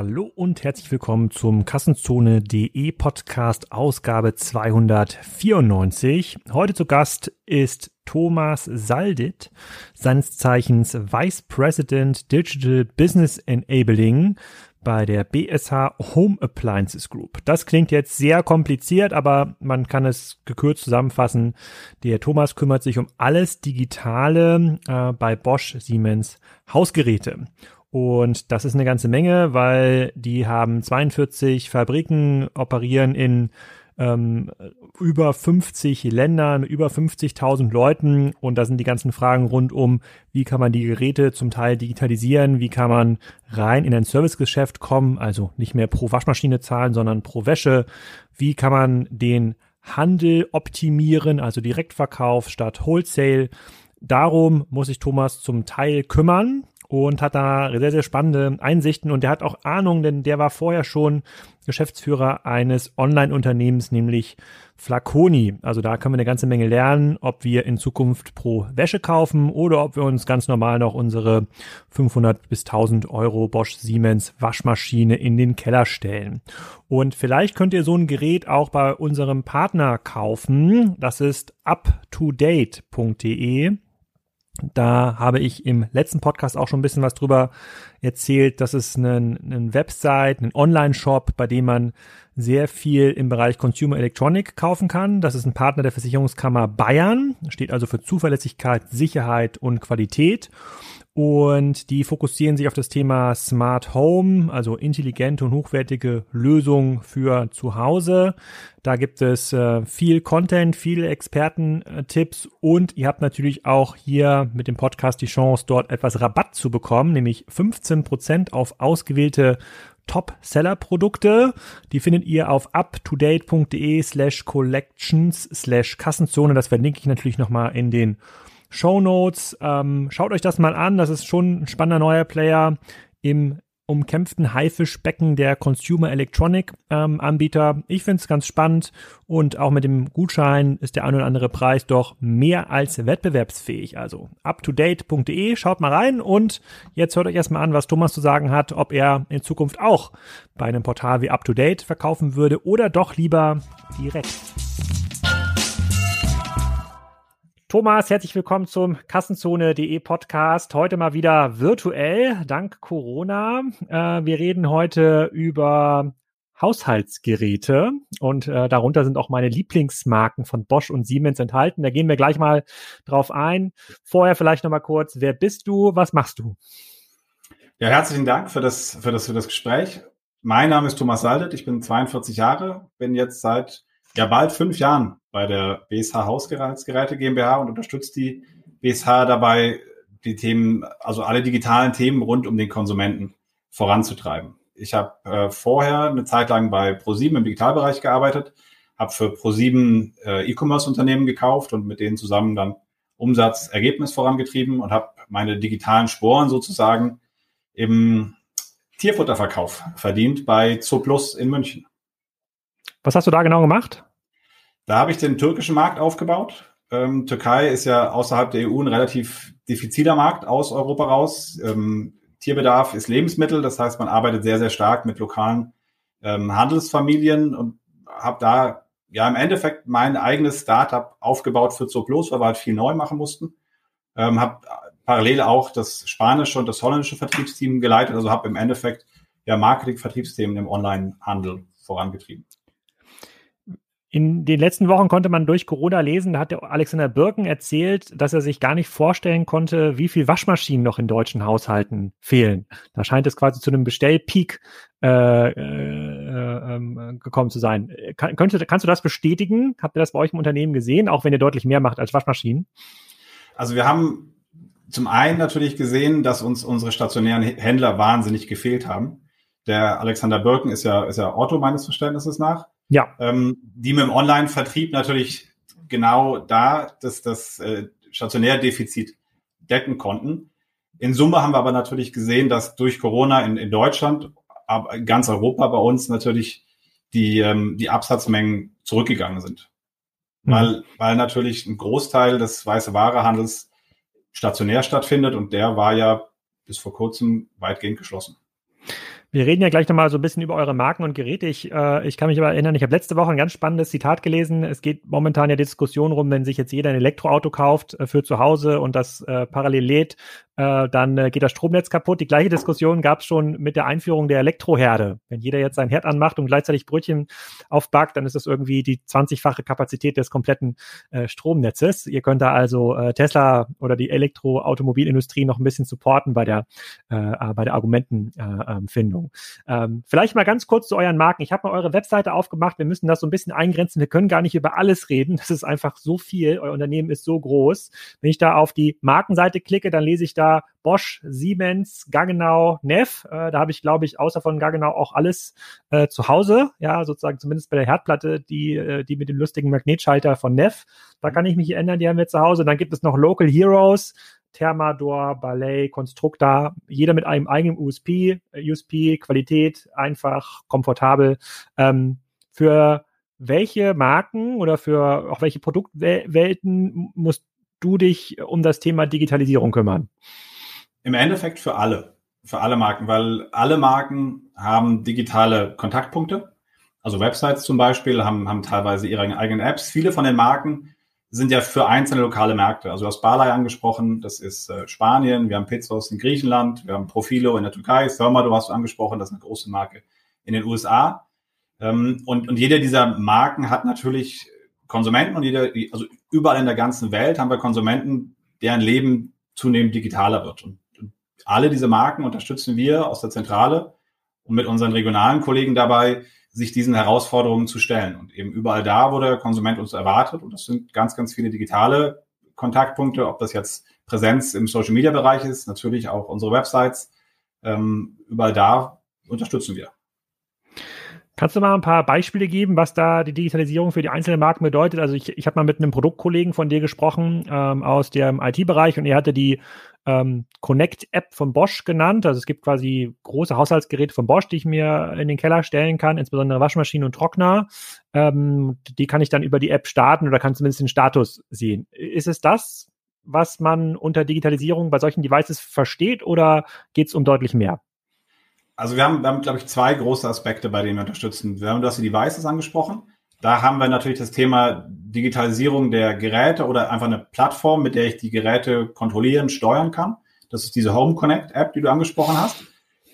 Hallo und herzlich willkommen zum Kassenzone.de Podcast Ausgabe 294. Heute zu Gast ist Thomas Salditt, seines Zeichens Vice President Digital Business Enabling bei der BSH Home Appliances Group. Das klingt jetzt sehr kompliziert, aber man kann es gekürzt zusammenfassen. Der Thomas kümmert sich um alles Digitale bei Bosch, Siemens, Hausgeräte. Und das ist eine ganze Menge, weil die haben 42 Fabriken, operieren in über 50 Ländern, mit über 50.000 Leuten. Und da sind die ganzen Fragen rund um, wie kann man die Geräte zum Teil digitalisieren, wie kann man rein in ein Servicegeschäft kommen, also nicht mehr pro Waschmaschine zahlen, sondern pro Wäsche, wie kann man den Handel optimieren, also Direktverkauf statt Wholesale. Darum muss sich Thomas zum Teil kümmern. Und hat da sehr, sehr spannende Einsichten und der hat auch Ahnung, denn der war vorher schon Geschäftsführer eines Online-Unternehmens, nämlich Flaconi. Also da können wir eine ganze Menge lernen, ob wir in Zukunft pro Wäsche kaufen oder ob wir uns ganz normal noch unsere 500 bis 1000 Euro Bosch Siemens Waschmaschine in den Keller stellen. Und vielleicht könnt ihr so ein Gerät auch bei unserem Partner kaufen. Das ist uptodate.de. Da habe ich im letzten Podcast auch schon ein bisschen was drüber erzählt. Das ist eine Website, ein Online-Shop, bei dem man sehr viel im Bereich Consumer Electronic kaufen kann. Das ist ein Partner der Versicherungskammer Bayern, steht also für Zuverlässigkeit, Sicherheit und Qualität. Und die fokussieren sich auf das Thema Smart Home, also intelligente und hochwertige Lösungen für zu Hause. Da gibt es viel Content, viele Expertentipps und ihr habt natürlich auch hier mit dem Podcast die Chance, dort etwas Rabatt zu bekommen, nämlich 15% auf ausgewählte Top-Seller-Produkte. Die findet ihr auf uptodate.de/collections/Kassenzone. Das verlinke ich natürlich nochmal in den Shownotes. Schaut euch das mal an. Das ist schon ein spannender neuer Player im umkämpften Haifischbecken der Consumer Electronic Anbieter. Ich finde es ganz spannend und auch mit dem Gutschein ist der ein oder andere Preis doch mehr als wettbewerbsfähig. Also uptodate.de, schaut mal rein und jetzt hört euch erstmal an, was Thomas zu sagen hat, ob er in Zukunft auch bei einem Portal wie Uptodate verkaufen würde oder doch lieber direkt. Thomas, herzlich willkommen zum Kassenzone.de Podcast. Heute mal wieder virtuell, dank Corona. Wir reden heute über Haushaltsgeräte und darunter sind auch meine Lieblingsmarken von Bosch und Siemens enthalten. Da gehen wir gleich mal drauf ein. Vorher vielleicht nochmal kurz, wer bist du, was machst du? Ja, herzlichen Dank für das Gespräch. Mein Name ist Thomas Salditt, ich bin 42 Jahre, bin jetzt seit bald 5 Jahren bei der BSH Hausgeräte GmbH und unterstützt die BSH dabei, die Themen, also alle digitalen Themen rund um den Konsumenten voranzutreiben. Ich habe vorher eine Zeit lang bei ProSieben im Digitalbereich gearbeitet, habe für ProSieben E-Commerce-Unternehmen gekauft und mit denen zusammen dann Umsatz, Ergebnis vorangetrieben und habe meine digitalen Sporen sozusagen im Tierfutterverkauf verdient bei ZooPlus in München. Was hast du da genau gemacht? Da habe ich den türkischen Markt aufgebaut. Türkei ist ja außerhalb der EU ein relativ diffiziler Markt aus Europa raus. Tierbedarf ist Lebensmittel, das heißt, man arbeitet sehr, sehr stark mit lokalen Handelsfamilien und habe da im Endeffekt mein eigenes Startup aufgebaut für ZooPlus, weil wir halt viel neu machen mussten. Habe parallel auch das spanische und das holländische Vertriebsteam geleitet, also habe im Endeffekt Marketing-Vertriebsthemen im Onlinehandel vorangetrieben. In den letzten Wochen konnte man durch Corona lesen, da hat der Alexander Birken erzählt, dass er sich gar nicht vorstellen konnte, wie viel Waschmaschinen noch in deutschen Haushalten fehlen. Da scheint es quasi zu einem Bestellpeak gekommen zu sein. Kannst du das bestätigen? Habt ihr das bei euch im Unternehmen gesehen, auch wenn ihr deutlich mehr macht als Waschmaschinen? Also wir haben zum einen natürlich gesehen, dass uns unsere stationären Händler wahnsinnig gefehlt haben. Der Alexander Birken ist ja Otto meines Verständnisses nach. Ja. Die mit dem Online-Vertrieb natürlich genau da das stationäre Defizit decken konnten. In Summe haben wir aber natürlich gesehen, dass durch Corona in Deutschland, aber in ganz Europa bei uns natürlich die Absatzmengen zurückgegangen sind. Mhm. Weil natürlich ein Großteil des Weiße-Ware-Handels stationär stattfindet und der war ja bis vor kurzem weitgehend geschlossen. Wir reden ja gleich nochmal so ein bisschen über eure Marken und Geräte. Ich kann mich aber erinnern, ich habe letzte Woche ein ganz spannendes Zitat gelesen. Es geht momentan ja die Diskussion rum, wenn sich jetzt jeder ein Elektroauto kauft für zu Hause und das parallel lädt, dann geht das Stromnetz kaputt. Die gleiche Diskussion gab es schon mit der Einführung der Elektroherde. Wenn jeder jetzt seinen Herd anmacht und gleichzeitig Brötchen aufbackt, dann ist das irgendwie die 20-fache Kapazität des kompletten Stromnetzes. Ihr könnt da also Tesla oder die Elektroautomobilindustrie noch ein bisschen supporten bei der Argumentenfindung. Vielleicht mal ganz kurz zu euren Marken. Ich habe mal eure Webseite aufgemacht. Wir müssen das so ein bisschen eingrenzen. Wir können gar nicht über alles reden. Das ist einfach so viel. Euer Unternehmen ist so groß. Wenn ich da auf die Markenseite klicke, dann lese ich da Bosch, Siemens, Gaggenau, Neff. Da habe ich, glaube ich, außer von Gaggenau auch alles zu Hause. Ja, sozusagen zumindest bei der Herdplatte, die mit dem lustigen Magnetschalter von Neff. Da kann ich mich erinnern, die haben wir zu Hause. Dann gibt es noch Local Heroes, Thermador, Balay, Constructa, jeder mit einem eigenen USP, Qualität, einfach, komfortabel. Für welche Marken oder für auch welche Produktwelten musst du dich um das Thema Digitalisierung kümmern? Im Endeffekt für alle Marken, weil alle Marken haben digitale Kontaktpunkte. Also Websites zum Beispiel haben teilweise ihre eigenen Apps. Viele von den Marken sind ja für einzelne lokale Märkte. Also du hast Balay angesprochen, das ist Spanien, wir haben Pizzos in Griechenland, wir haben Profilo in der Türkei, Thermador hast du angesprochen, das ist eine große Marke in den USA. Und jeder dieser Marken hat natürlich Konsumenten und also überall in der ganzen Welt haben wir Konsumenten, deren Leben zunehmend digitaler wird. Und alle diese Marken unterstützen wir aus der Zentrale und mit unseren regionalen Kollegen dabei, sich diesen Herausforderungen zu stellen. Und eben überall da, wo der Konsument uns erwartet, und das sind ganz, ganz viele digitale Kontaktpunkte, ob das jetzt Präsenz im Social-Media-Bereich ist, natürlich auch unsere Websites, überall da unterstützen wir. Kannst du mal ein paar Beispiele geben, was da die Digitalisierung für die einzelnen Marken bedeutet? Also ich habe mal mit einem Produktkollegen von dir gesprochen aus dem IT-Bereich und er hatte die Connect-App von Bosch genannt. Also es gibt quasi große Haushaltsgeräte von Bosch, die ich mir in den Keller stellen kann, insbesondere Waschmaschinen und Trockner. Die kann ich dann über die App starten oder kann zumindest den Status sehen. Ist es das, was man unter Digitalisierung bei solchen Devices versteht oder geht es um deutlich mehr? Also wir haben, glaube ich, zwei große Aspekte, bei denen wir unterstützen. Wir haben das die Devices angesprochen. Da haben wir natürlich das Thema Digitalisierung der Geräte oder einfach eine Plattform, mit der ich die Geräte kontrollieren, steuern kann. Das ist diese Home-Connect-App, die du angesprochen hast.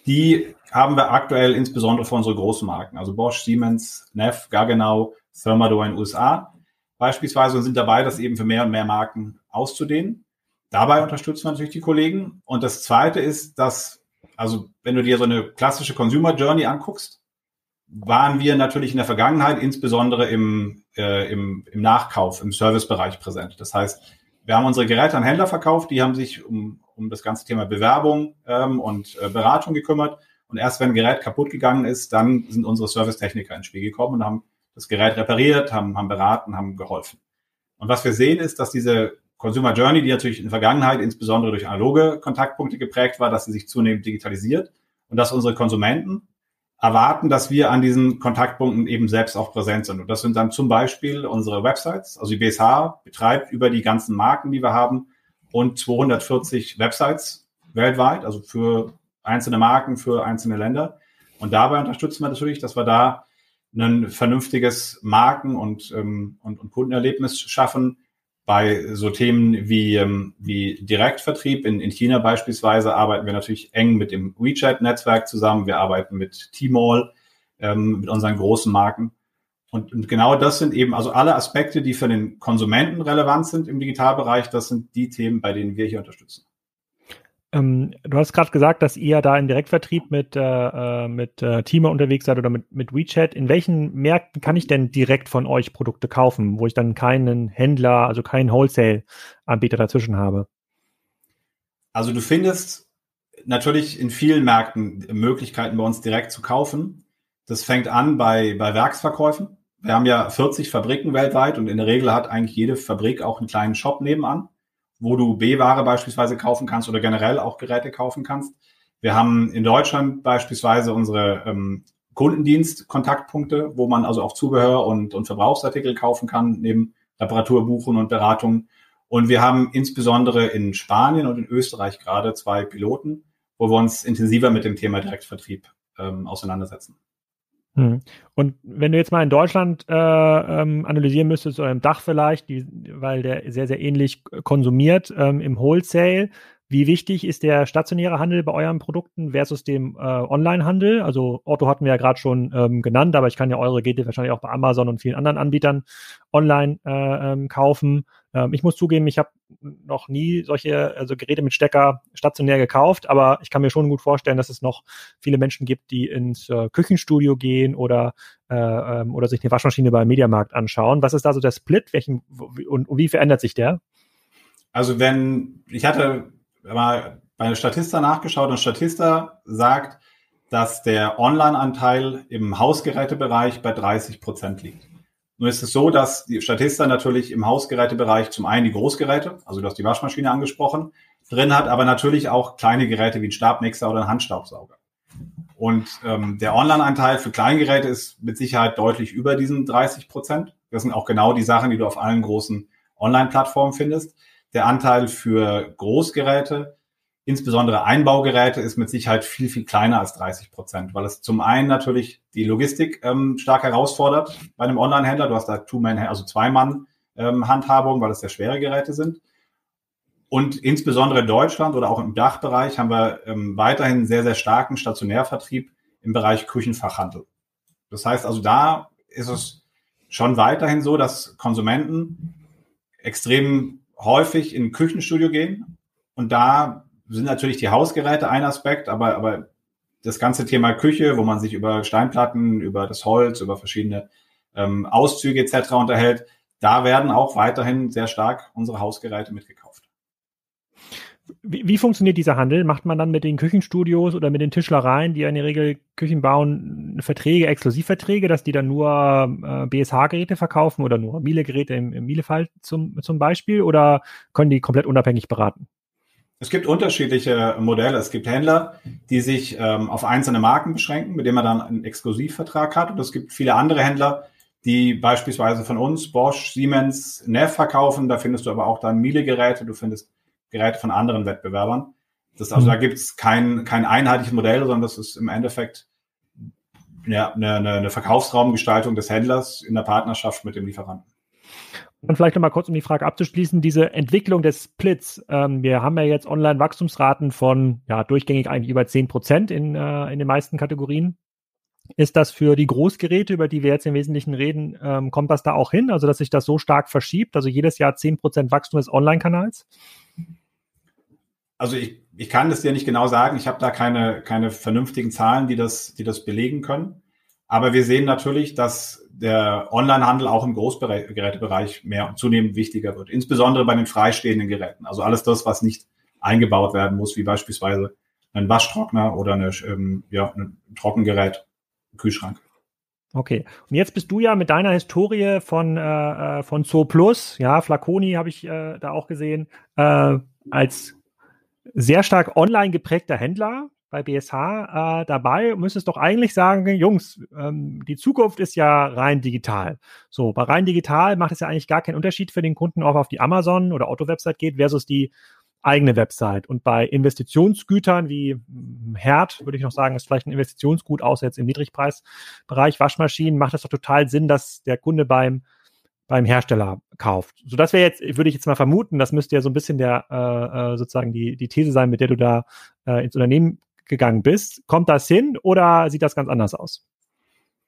Die haben wir aktuell insbesondere für unsere großen Marken, also Bosch, Siemens, Neff, Gaggenau, Thermador in den USA beispielsweise, und sind dabei, das eben für mehr und mehr Marken auszudehnen. Dabei unterstützen wir natürlich die Kollegen. Und das Zweite ist, dass, also wenn du dir so eine klassische Consumer Journey anguckst, waren wir natürlich in der Vergangenheit insbesondere im Nachkauf, im Servicebereich präsent. Das heißt, wir haben unsere Geräte an Händler verkauft, die haben sich um das ganze Thema Bewerbung und Beratung gekümmert. Und erst wenn ein Gerät kaputt gegangen ist, dann sind unsere Servicetechniker ins Spiel gekommen und haben das Gerät repariert, haben beraten, haben geholfen. Und was wir sehen ist, dass diese Consumer Journey, die natürlich in der Vergangenheit insbesondere durch analoge Kontaktpunkte geprägt war, dass sie sich zunehmend digitalisiert und dass unsere Konsumenten erwarten, dass wir an diesen Kontaktpunkten eben selbst auch präsent sind. Und das sind dann zum Beispiel unsere Websites. Also die BSH betreibt über die ganzen Marken, die wir haben, rund 240 Websites weltweit, also für einzelne Marken, für einzelne Länder. Und dabei unterstützen wir natürlich, dass wir da ein vernünftiges Marken- und Kundenerlebnis schaffen, bei so Themen wie Direktvertrieb in China beispielsweise arbeiten wir natürlich eng mit dem WeChat-Netzwerk zusammen. Wir arbeiten mit Tmall, mit unseren großen Marken. Und genau das sind eben also alle Aspekte, die für den Konsumenten relevant sind im Digitalbereich. Das sind die Themen, bei denen wir hier unterstützen. Du hast gerade gesagt, dass ihr da im Direktvertrieb mit Tmall unterwegs seid oder mit WeChat. In welchen Märkten kann ich denn direkt von euch Produkte kaufen, wo ich dann keinen Händler, also keinen Wholesale-Anbieter dazwischen habe? Also du findest natürlich in vielen Märkten Möglichkeiten, bei uns direkt zu kaufen. Das fängt an bei Werksverkäufen. Wir haben ja 40 Fabriken weltweit und in der Regel hat eigentlich jede Fabrik auch einen kleinen Shop nebenan, wo du B-Ware beispielsweise kaufen kannst oder generell auch Geräte kaufen kannst. Wir haben in Deutschland beispielsweise unsere Kundendienst-Kontaktpunkte, wo man also auch Zubehör und Verbrauchsartikel kaufen kann, neben Reparaturbuchen und Beratungen. Und wir haben insbesondere in Spanien und in Österreich gerade 2 Piloten, wo wir uns intensiver mit dem Thema Direktvertrieb auseinandersetzen. Und wenn du jetzt mal in Deutschland analysieren müsstest oder im Dach vielleicht, weil der sehr, sehr ähnlich konsumiert im Wholesale, wie wichtig ist der stationäre Handel bei euren Produkten versus dem Online-Handel? Also Otto hatten wir ja gerade schon genannt, aber ich kann ja eure Geräte wahrscheinlich auch bei Amazon und vielen anderen Anbietern online kaufen. Ich muss zugeben, ich habe noch nie solche Geräte mit Stecker stationär gekauft, aber ich kann mir schon gut vorstellen, dass es noch viele Menschen gibt, die ins Küchenstudio gehen oder sich eine Waschmaschine beim Mediamarkt anschauen. Was ist da so der Split? Und wie verändert sich der? Also ich hatte mal bei Statista nachgeschaut und Statista sagt, dass der Online-Anteil im Hausgerätebereich bei 30% liegt. Nun ist es so, dass die Statista natürlich im Hausgerätebereich zum einen die Großgeräte, also du hast die Waschmaschine angesprochen, drin hat, aber natürlich auch kleine Geräte wie einen Stabmixer oder einen Handstaubsauger. Und der Online-Anteil für Kleingeräte ist mit Sicherheit deutlich über diesen 30%. Das sind auch genau die Sachen, die du auf allen großen Online-Plattformen findest. Der Anteil für Großgeräte, insbesondere Einbaugeräte, ist mit Sicherheit viel, viel kleiner als 30%, weil es zum einen natürlich die Logistik stark herausfordert bei einem Online-Händler. Du hast da Zwei-Mann-Handhabung, weil es sehr schwere Geräte sind. Und insbesondere in Deutschland oder auch im Dachbereich haben wir weiterhin einen sehr, sehr starken Stationärvertrieb im Bereich Küchenfachhandel. Das heißt also, da ist es schon weiterhin so, dass Konsumenten extrem häufig in ein Küchenstudio gehen und da sind natürlich die Hausgeräte ein Aspekt, aber das ganze Thema Küche, wo man sich über Steinplatten, über das Holz, über verschiedene Auszüge etc. unterhält, da werden auch weiterhin sehr stark unsere Hausgeräte mitgekauft. Wie funktioniert dieser Handel? Macht man dann mit den Küchenstudios oder mit den Tischlereien, die ja in der Regel Küchen bauen, Verträge, Exklusivverträge, dass die dann nur BSH-Geräte verkaufen oder nur Miele-Geräte im Miele-Fall zum Beispiel, oder können die komplett unabhängig beraten? Es gibt unterschiedliche Modelle. Es gibt Händler, die sich auf einzelne Marken beschränken, mit denen man dann einen Exklusivvertrag hat, und es gibt viele andere Händler, die beispielsweise von uns, Bosch, Siemens, Neff verkaufen. Da findest du aber auch dann Miele-Geräte, du findest Geräte von anderen Wettbewerbern. Da gibt es kein einheitliches Modell, sondern das ist im Endeffekt eine Verkaufsraumgestaltung des Händlers in der Partnerschaft mit dem Lieferanten. Und vielleicht nochmal kurz, um die Frage abzuschließen, diese Entwicklung des Splits. Wir haben ja jetzt Online-Wachstumsraten von durchgängig eigentlich über 10% in den meisten Kategorien. Ist das für die Großgeräte, über die wir jetzt im Wesentlichen reden, kommt das da auch hin? Also, dass sich das so stark verschiebt? Also jedes Jahr 10% Wachstum des Online-Kanals? Also ich kann das dir nicht genau sagen. Ich habe da keine vernünftigen Zahlen, die das belegen können. Aber wir sehen natürlich, dass der Onlinehandel auch im Großgerätebereich mehr und zunehmend wichtiger wird. Insbesondere bei den freistehenden Geräten. Also alles das, was nicht eingebaut werden muss, wie beispielsweise ein Waschtrockner oder ein Trockengerät, ein Kühlschrank. Okay, und jetzt bist du ja mit deiner Historie von ZooPlus, Flaconi habe ich da auch gesehen, als sehr stark online geprägter Händler bei BSH dabei, müsstest doch eigentlich sagen, Jungs, die Zukunft ist ja rein digital. So, bei rein digital macht es ja eigentlich gar keinen Unterschied für den Kunden, ob er auf die Amazon- oder Otto-Website geht versus die eigene Website. Und bei Investitionsgütern wie Herd, würde ich noch sagen, ist vielleicht ein Investitionsgut, außer jetzt im Niedrigpreisbereich, Waschmaschinen, macht es doch total Sinn, dass der Kunde beim Hersteller kauft. So, das wäre jetzt, würde ich jetzt mal vermuten, das müsste ja so ein bisschen die These sein, mit der du da ins Unternehmen gegangen bist. Kommt das hin oder sieht das ganz anders aus?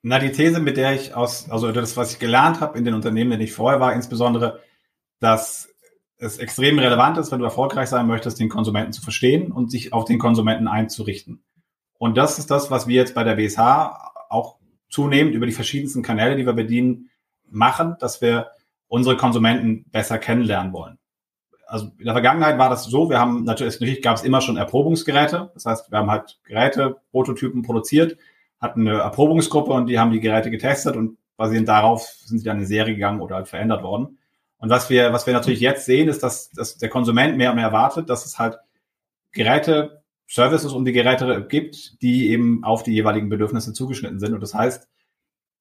Na, die These, mit der ich das, was ich gelernt habe in den Unternehmen, in denen ich vorher war, insbesondere, dass es extrem relevant ist, wenn du erfolgreich sein möchtest, den Konsumenten zu verstehen und sich auf den Konsumenten einzurichten. Und das ist das, was wir jetzt bei der BSH auch zunehmend über die verschiedensten Kanäle, die wir bedienen, machen, dass wir unsere Konsumenten besser kennenlernen wollen. Also in der Vergangenheit war das so, wir haben natürlich gab es immer schon Erprobungsgeräte. Das heißt, wir haben halt Geräte, Prototypen produziert, hatten eine Erprobungsgruppe und die haben die Geräte getestet und basierend darauf sind sie dann in Serie gegangen oder halt verändert worden. Und was wir natürlich jetzt sehen, ist, dass der Konsument mehr und mehr erwartet, dass es halt Geräte, Services um die Geräte gibt, die eben auf die jeweiligen Bedürfnisse zugeschnitten sind. Und das heißt,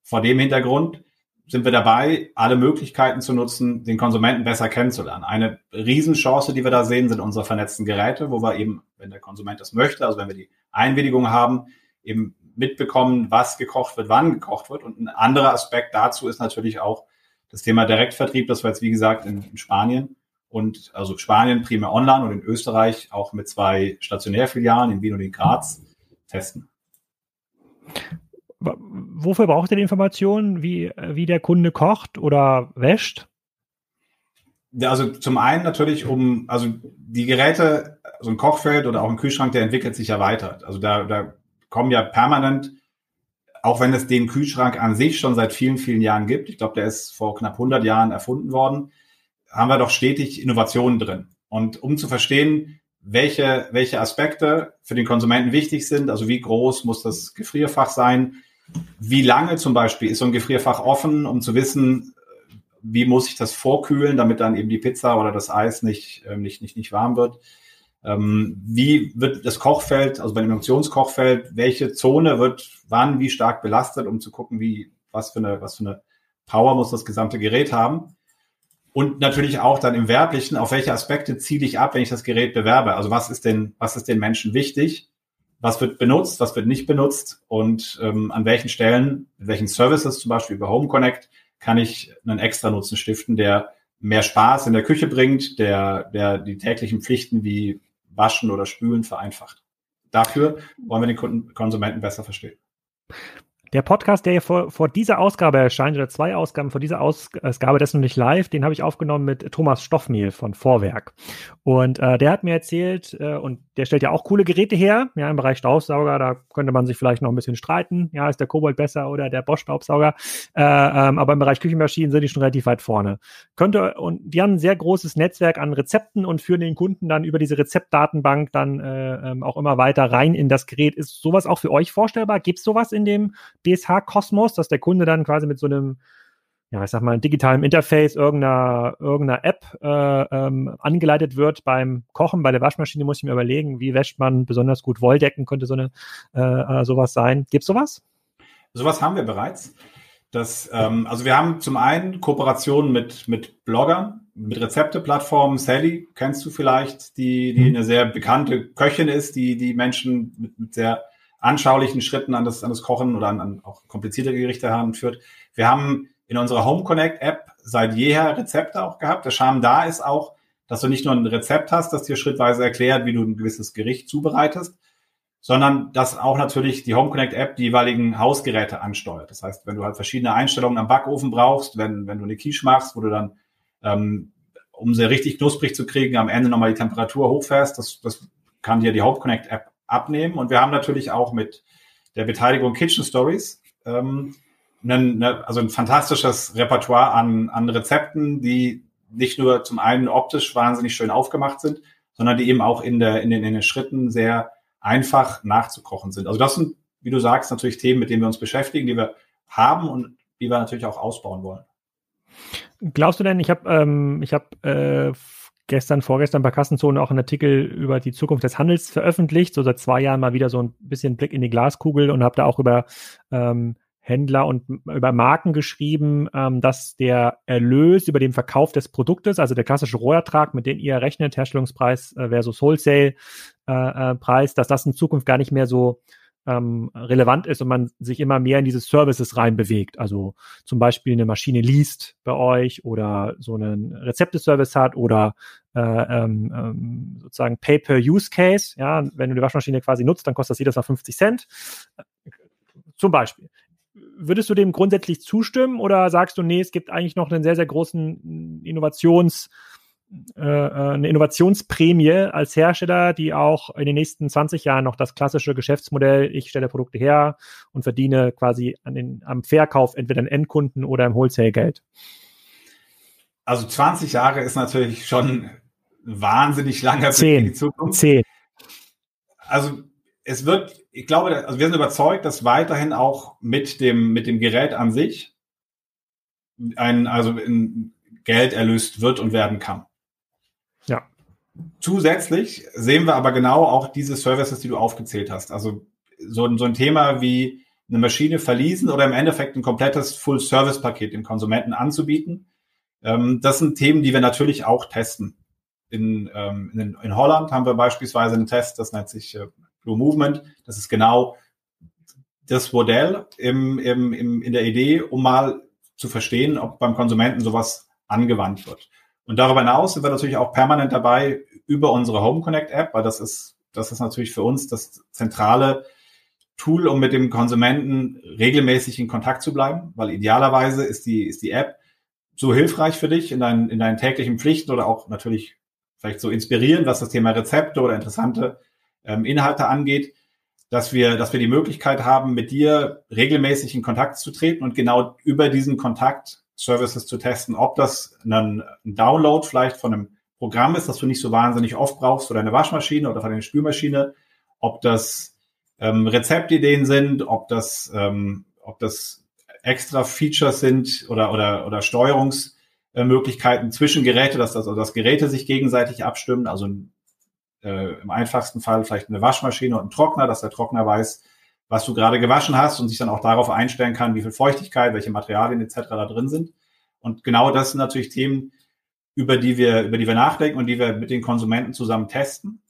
vor dem Hintergrund sind wir dabei, alle Möglichkeiten zu nutzen, den Konsumenten besser kennenzulernen. Eine Riesenchance, die wir da sehen, sind unsere vernetzten Geräte, wo wir eben, wenn der Konsument das möchte, also wenn wir die Einwilligung haben, eben mitbekommen, was gekocht wird, wann gekocht wird. Und ein anderer Aspekt dazu ist natürlich auch das Thema Direktvertrieb. Das war jetzt, wie gesagt, in Spanien. Und also Spanien primär online und in Österreich auch mit 2 Stationärfilialen in Wien und in Graz testen. Wofür braucht ihr die Informationen, wie der Kunde kocht oder wäscht? Ja, also zum einen natürlich also die Geräte, so ein Kochfeld oder auch ein Kühlschrank, der entwickelt sich ja weiter. Also da kommen ja permanent, auch wenn es den Kühlschrank an sich schon seit vielen, vielen Jahren gibt, ich glaube, der ist vor knapp 100 Jahren erfunden worden, haben wir doch stetig Innovationen drin. Und um zu verstehen, welche Aspekte für den Konsumenten wichtig sind, also wie groß muss das Gefrierfach sein, wie lange zum Beispiel ist so ein Gefrierfach offen, um zu wissen, wie muss ich das vorkühlen, damit dann eben die Pizza oder das Eis nicht warm wird. Wie wird das Kochfeld, also beim Induktionskochfeld, welche Zone wird wann wie stark belastet, um zu gucken, was für eine Power muss das gesamte Gerät haben. Und natürlich auch dann im Werblichen, auf welche Aspekte ziele ich ab, wenn ich das Gerät bewerbe? Also was ist den Menschen wichtig? Was wird benutzt? Was wird nicht benutzt? Und an welchen Stellen, mit welchen Services, zum Beispiel über Home-Connect, kann ich einen extra Nutzen stiften, der mehr Spaß in der Küche bringt, der die täglichen Pflichten wie Waschen oder Spülen vereinfacht. Dafür wollen wir den Konsumenten besser verstehen. Der Podcast, der hier vor dieser Ausgabe erscheint, oder 2 Ausgaben vor dieser Ausgabe, das ist noch nicht live, den habe ich aufgenommen mit Thomas Stoffmehl von Vorwerk. Und der hat mir erzählt, und der stellt ja auch coole Geräte her, ja, im Bereich Staubsauger, da könnte man sich vielleicht noch ein bisschen streiten, ja, ist der Kobold besser oder der Bosch-Staubsauger, aber im Bereich Küchenmaschinen sind die schon relativ weit vorne. Und die haben ein sehr großes Netzwerk an Rezepten und führen den Kunden dann über diese Rezeptdatenbank dann auch immer weiter rein in das Gerät. Ist sowas auch für euch vorstellbar? Gibt es sowas in dem BSH-Kosmos, dass der Kunde dann quasi mit so einem, ja, ich sag mal, digitalen Interface irgendeiner App angeleitet wird beim Kochen? Bei der Waschmaschine muss ich mir überlegen, wie wäscht man besonders gut Wolldecken, könnte sowas sein. Gibt's sowas? Sowas haben wir bereits. Das, also wir haben zum einen Kooperationen mit Bloggern, mit Rezepteplattformen. Sally kennst du vielleicht, die eine sehr bekannte Köchin ist, die Menschen mit sehr anschaulichen Schritten an das Kochen oder an auch komplizierte Gerichte heranführt. Wir haben in unserer Home-Connect-App seit jeher Rezepte auch gehabt. Der Charme da ist auch, dass du nicht nur ein Rezept hast, das dir schrittweise erklärt, wie du ein gewisses Gericht zubereitest, sondern dass auch natürlich die Home-Connect-App die jeweiligen Hausgeräte ansteuert. Das heißt, wenn du halt verschiedene Einstellungen am Backofen brauchst, wenn du eine Quiche machst, wo du dann, um sie richtig knusprig zu kriegen, am Ende nochmal die Temperatur hochfährst, das kann dir die Home-Connect-App abnehmen. Und wir haben natürlich auch mit der Beteiligung Kitchen Stories ein fantastisches Repertoire an Rezepten, die nicht nur zum einen optisch wahnsinnig schön aufgemacht sind, sondern die eben auch in den Schritten sehr einfach nachzukochen sind. Also das sind, wie du sagst, natürlich Themen, mit denen wir uns beschäftigen, die wir haben und die wir natürlich auch ausbauen wollen. Glaubst du denn, ich habe vorgestern bei Kassenzone auch einen Artikel über die Zukunft des Handels veröffentlicht, so seit 2 Jahren mal wieder so ein bisschen Blick in die Glaskugel, und habe da auch über Händler und über Marken geschrieben, dass der Erlös über den Verkauf des Produktes, also der klassische Rohertrag, mit dem ihr rechnet, Herstellungspreis versus Wholesale-Preis, dass das in Zukunft gar nicht mehr so relevant ist und man sich immer mehr in diese Services reinbewegt. Also zum Beispiel eine Maschine least bei euch oder so einen Rezepteservice hat oder sozusagen Pay-per-Use-Case. Ja, wenn du die Waschmaschine quasi nutzt, dann kostet das jedes Mal 50 Cent. Zum Beispiel. Würdest du dem grundsätzlich zustimmen oder sagst du, nee, es gibt eigentlich noch einen sehr, sehr großen eine Innovationsprämie als Hersteller, die auch in den nächsten 20 Jahren noch das klassische Geschäftsmodell, ich stelle Produkte her und verdiene quasi am Verkauf entweder an Endkunden oder im Wholesale Geld? Also 20 Jahre ist natürlich schon wahnsinnig langer Weg in die Zukunft. 10. Also wir sind überzeugt, dass weiterhin auch mit dem Gerät an sich Geld erlöst wird und werden kann. Ja. Zusätzlich sehen wir aber genau auch diese Services, die du aufgezählt hast. Also so ein Thema wie eine Maschine verleasen oder im Endeffekt ein komplettes Full-Service-Paket dem Konsumenten anzubieten. Das sind Themen, die wir natürlich auch testen. In Holland haben wir beispielsweise einen Test, das nennt sich Blue Movement. Das ist genau das Modell in der Idee, um mal zu verstehen, ob beim Konsumenten sowas angewandt wird. Und darüber hinaus sind wir natürlich auch permanent dabei über unsere Home-Connect-App, weil das ist natürlich für uns das zentrale Tool, um mit dem Konsumenten regelmäßig in Kontakt zu bleiben, weil idealerweise ist die App so hilfreich für dich in deinen täglichen Pflichten oder auch natürlich vielleicht so inspirierend, was das Thema Rezepte oder interessante Inhalte angeht, dass wir die Möglichkeit haben, mit dir regelmäßig in Kontakt zu treten und genau über diesen Kontakt Services zu testen, ob das ein Download vielleicht von einem Programm ist, das du nicht so wahnsinnig oft brauchst, oder eine Waschmaschine oder von einer Spülmaschine, ob das Rezeptideen sind, ob das extra Features sind oder Steuerungsmöglichkeiten zwischen Geräte, dass Geräte sich gegenseitig abstimmen, also im einfachsten Fall vielleicht eine Waschmaschine und einen Trockner, dass der Trockner weiß, was du gerade gewaschen hast und sich dann auch darauf einstellen kann, wie viel Feuchtigkeit, welche Materialien etc. da drin sind. Und genau das sind natürlich Themen, über die wir nachdenken und die wir mit den Konsumenten zusammen testen.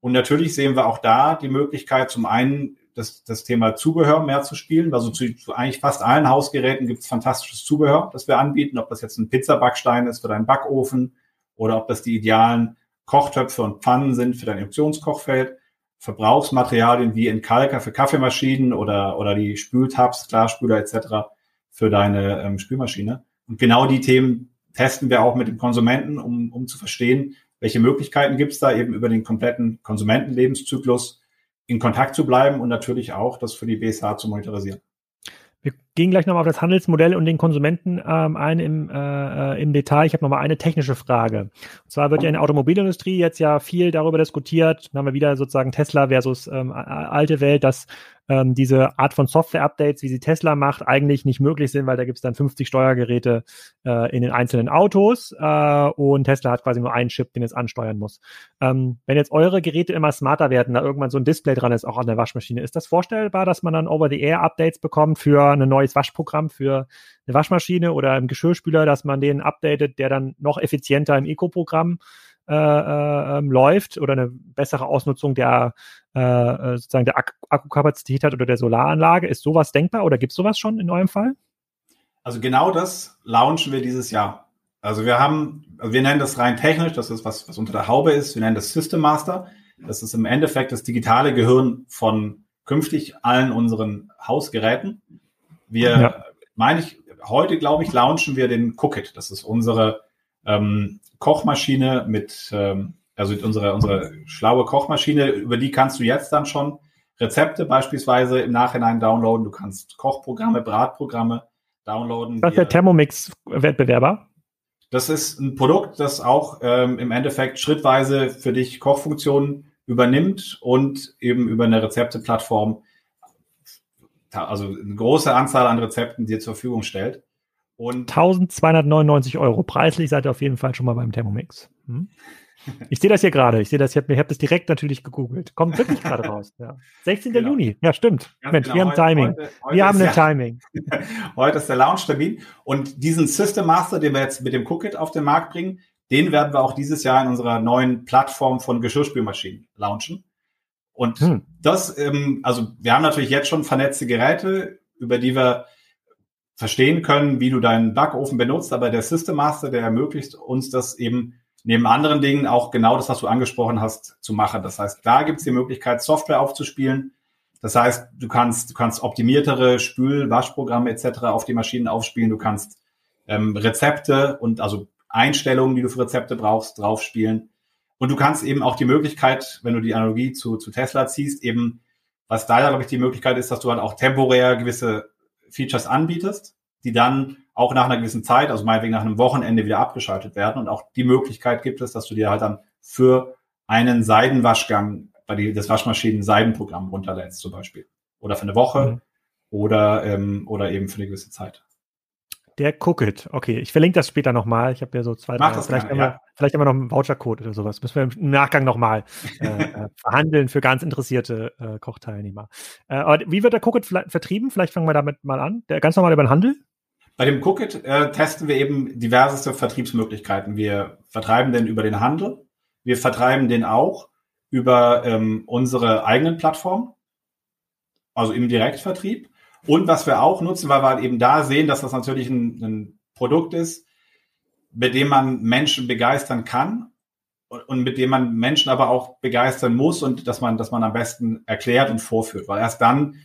Und natürlich sehen wir auch da die Möglichkeit, zum einen das Thema Zubehör mehr zu spielen. Also zu eigentlich fast allen Hausgeräten gibt es fantastisches Zubehör, das wir anbieten, ob das jetzt ein Pizzabackstein ist für deinen Backofen oder ob das die idealen Kochtöpfe und Pfannen sind für dein Induktionskochfeld, Verbrauchsmaterialien wie Entkalker für Kaffeemaschinen oder die Spültabs, Klarspüler etc. für deine Spülmaschine. Und genau die Themen testen wir auch mit dem Konsumenten, um zu verstehen, welche Möglichkeiten gibt es da eben über den kompletten Konsumentenlebenszyklus in Kontakt zu bleiben und natürlich auch das für die BSH zu monetarisieren. Wir gehen gleich nochmal auf das Handelsmodell und den Konsumenten ein im Detail. Ich habe nochmal eine technische Frage. Und zwar wird ja in der Automobilindustrie jetzt ja viel darüber diskutiert. Dann haben wir wieder sozusagen Tesla versus alte Welt, dass diese Art von Software-Updates, wie sie Tesla macht, eigentlich nicht möglich sind, weil da gibt es dann 50 Steuergeräte in den einzelnen Autos und Tesla hat quasi nur einen Chip, den es ansteuern muss. Wenn jetzt eure Geräte immer smarter werden, da irgendwann so ein Display dran ist, auch an der Waschmaschine, ist das vorstellbar, dass man dann Over-the-Air-Updates bekommt für ein neues Waschprogramm, für eine Waschmaschine oder im Geschirrspüler, dass man den updatet, der dann noch effizienter im Eco-Programm läuft oder eine bessere Ausnutzung der sozusagen der Akkukapazität hat oder der Solaranlage. Ist sowas denkbar oder gibt es sowas schon in eurem Fall? Also genau das launchen wir dieses Jahr. Also wir nennen das rein technisch, das ist was unter der Haube ist, wir nennen das System Master. Das ist im Endeffekt das digitale Gehirn von künftig allen unseren Hausgeräten. Heute launchen wir den Cookit. Das ist unsere Kochmaschine unsere schlaue Kochmaschine, über die kannst du jetzt dann schon Rezepte beispielsweise im Nachhinein downloaden. Du kannst Kochprogramme, Bratprogramme downloaden. Das ist der Thermomix-Wettbewerber? Das ist ein Produkt, das auch im Endeffekt schrittweise für dich Kochfunktionen übernimmt und eben über eine Rezepteplattform, also eine große Anzahl an Rezepten dir zur Verfügung stellt. Und 1.299 Euro. Preislich seid ihr auf jeden Fall schon mal beim Thermomix. Ich sehe das hier gerade. Ich habe das direkt natürlich gegoogelt. Kommt wirklich gerade raus. Ja. 16. Genau. Juni. Ja, stimmt. Ganz Mensch, genau. Wir haben Timing. Heute haben wir ein Timing. Heute ist der Launch-Termin. Und diesen System Master, den wir jetzt mit dem Cookit auf den Markt bringen, den werden wir auch dieses Jahr in unserer neuen Plattform von Geschirrspülmaschinen launchen. Und also wir haben natürlich jetzt schon vernetzte Geräte, über die wir verstehen können, wie du deinen Backofen benutzt, aber der System Master, der ermöglicht uns das eben neben anderen Dingen auch genau das, was du angesprochen hast, zu machen. Das heißt, da gibt es die Möglichkeit, Software aufzuspielen. Das heißt, du kannst optimiertere Spül-Waschprogramme etc. auf die Maschinen aufspielen. Du kannst Rezepte und also Einstellungen, die du für Rezepte brauchst, draufspielen. Und du kannst eben auch die Möglichkeit, wenn du die Analogie zu Tesla ziehst, eben, was da, glaube ich, die Möglichkeit ist, dass du halt auch temporär gewisse Features anbietest, die dann auch nach einer gewissen Zeit, also meinetwegen nach einem Wochenende wieder abgeschaltet werden. Und auch die Möglichkeit gibt es, dass du dir halt dann für einen Seidenwaschgang das Waschmaschinen-Seidenprogramm runterlädst zum Beispiel. Oder für eine Woche oder eben für eine gewisse Zeit. Der Cookit. Okay, ich verlinke das später nochmal. Ich habe ja so vielleicht haben wir noch einen Vouchercode oder sowas. Müssen wir im Nachgang nochmal verhandeln für ganz interessierte Kochteilnehmer. Aber wie wird der Cookit vertrieben? Vielleicht fangen wir damit mal an. Ganz normal über den Handel? Bei dem Cookit testen wir eben diverseste Vertriebsmöglichkeiten. Wir vertreiben den über den Handel. Wir vertreiben den auch über unsere eigenen Plattformen. also im Direktvertrieb. Und was wir auch nutzen, weil wir halt eben da sehen, dass das natürlich ein Produkt ist, mit dem man Menschen begeistern kann und mit dem man Menschen aber auch begeistern muss und dass man am besten erklärt und vorführt. Weil erst dann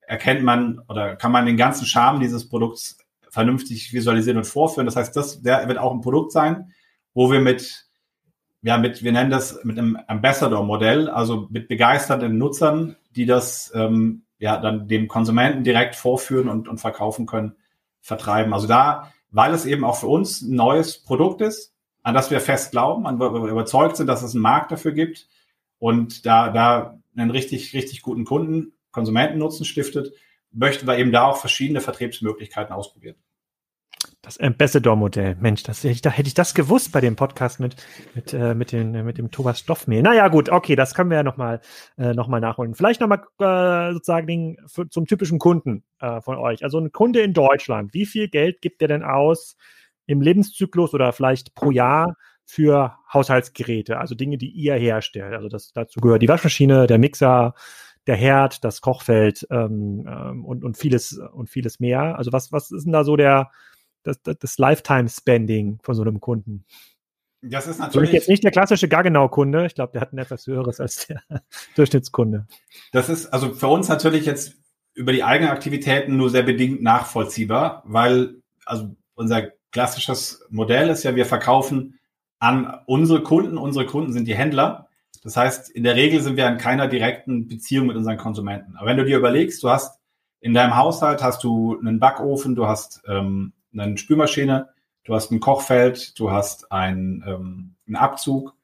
erkennt man oder kann man den ganzen Charme dieses Produkts vernünftig visualisieren und vorführen. Das heißt, der wird auch ein Produkt sein, wo wir wir nennen das mit einem Ambassador-Modell, also mit begeisterten Nutzern, die das dann dem Konsumenten direkt vorführen und verkaufen können, vertreiben. Also da, weil es eben auch für uns ein neues Produkt ist, an das wir fest glauben, an das wir überzeugt sind, dass es einen Markt dafür gibt und da einen richtig, richtig guten Kunden, Konsumentennutzen stiftet, möchten wir eben da auch verschiedene Vertriebsmöglichkeiten ausprobieren. Das Ambassador-Modell. Mensch, hätte ich das gewusst bei dem Podcast mit dem Thomas Stoffmehl. Naja, gut, okay, das können wir ja nochmal nachholen. Vielleicht nochmal sozusagen zum typischen Kunden von euch. Also ein Kunde in Deutschland. Wie viel Geld gibt der denn aus im Lebenszyklus oder vielleicht pro Jahr für Haushaltsgeräte? Also Dinge, die ihr herstellt. Also dazu gehört die Waschmaschine, der Mixer, der Herd, das Kochfeld und vieles mehr. Also was ist denn da so das Lifetime-Spending von so einem Kunden? Das ist natürlich jetzt nicht der klassische Gaggenau-Kunde. Ich glaube, der hat ein etwas höheres als der Durchschnittskunde. Das ist also für uns natürlich jetzt über die eigenen Aktivitäten nur sehr bedingt nachvollziehbar, weil also unser klassisches Modell ist ja, wir verkaufen an unsere Kunden. Unsere Kunden sind die Händler. Das heißt, in der Regel sind wir in keiner direkten Beziehung mit unseren Konsumenten. Aber wenn du dir überlegst, du hast in deinem Haushalt einen Backofen, du hast eine Spülmaschine, du hast ein Kochfeld, du hast einen Abzug,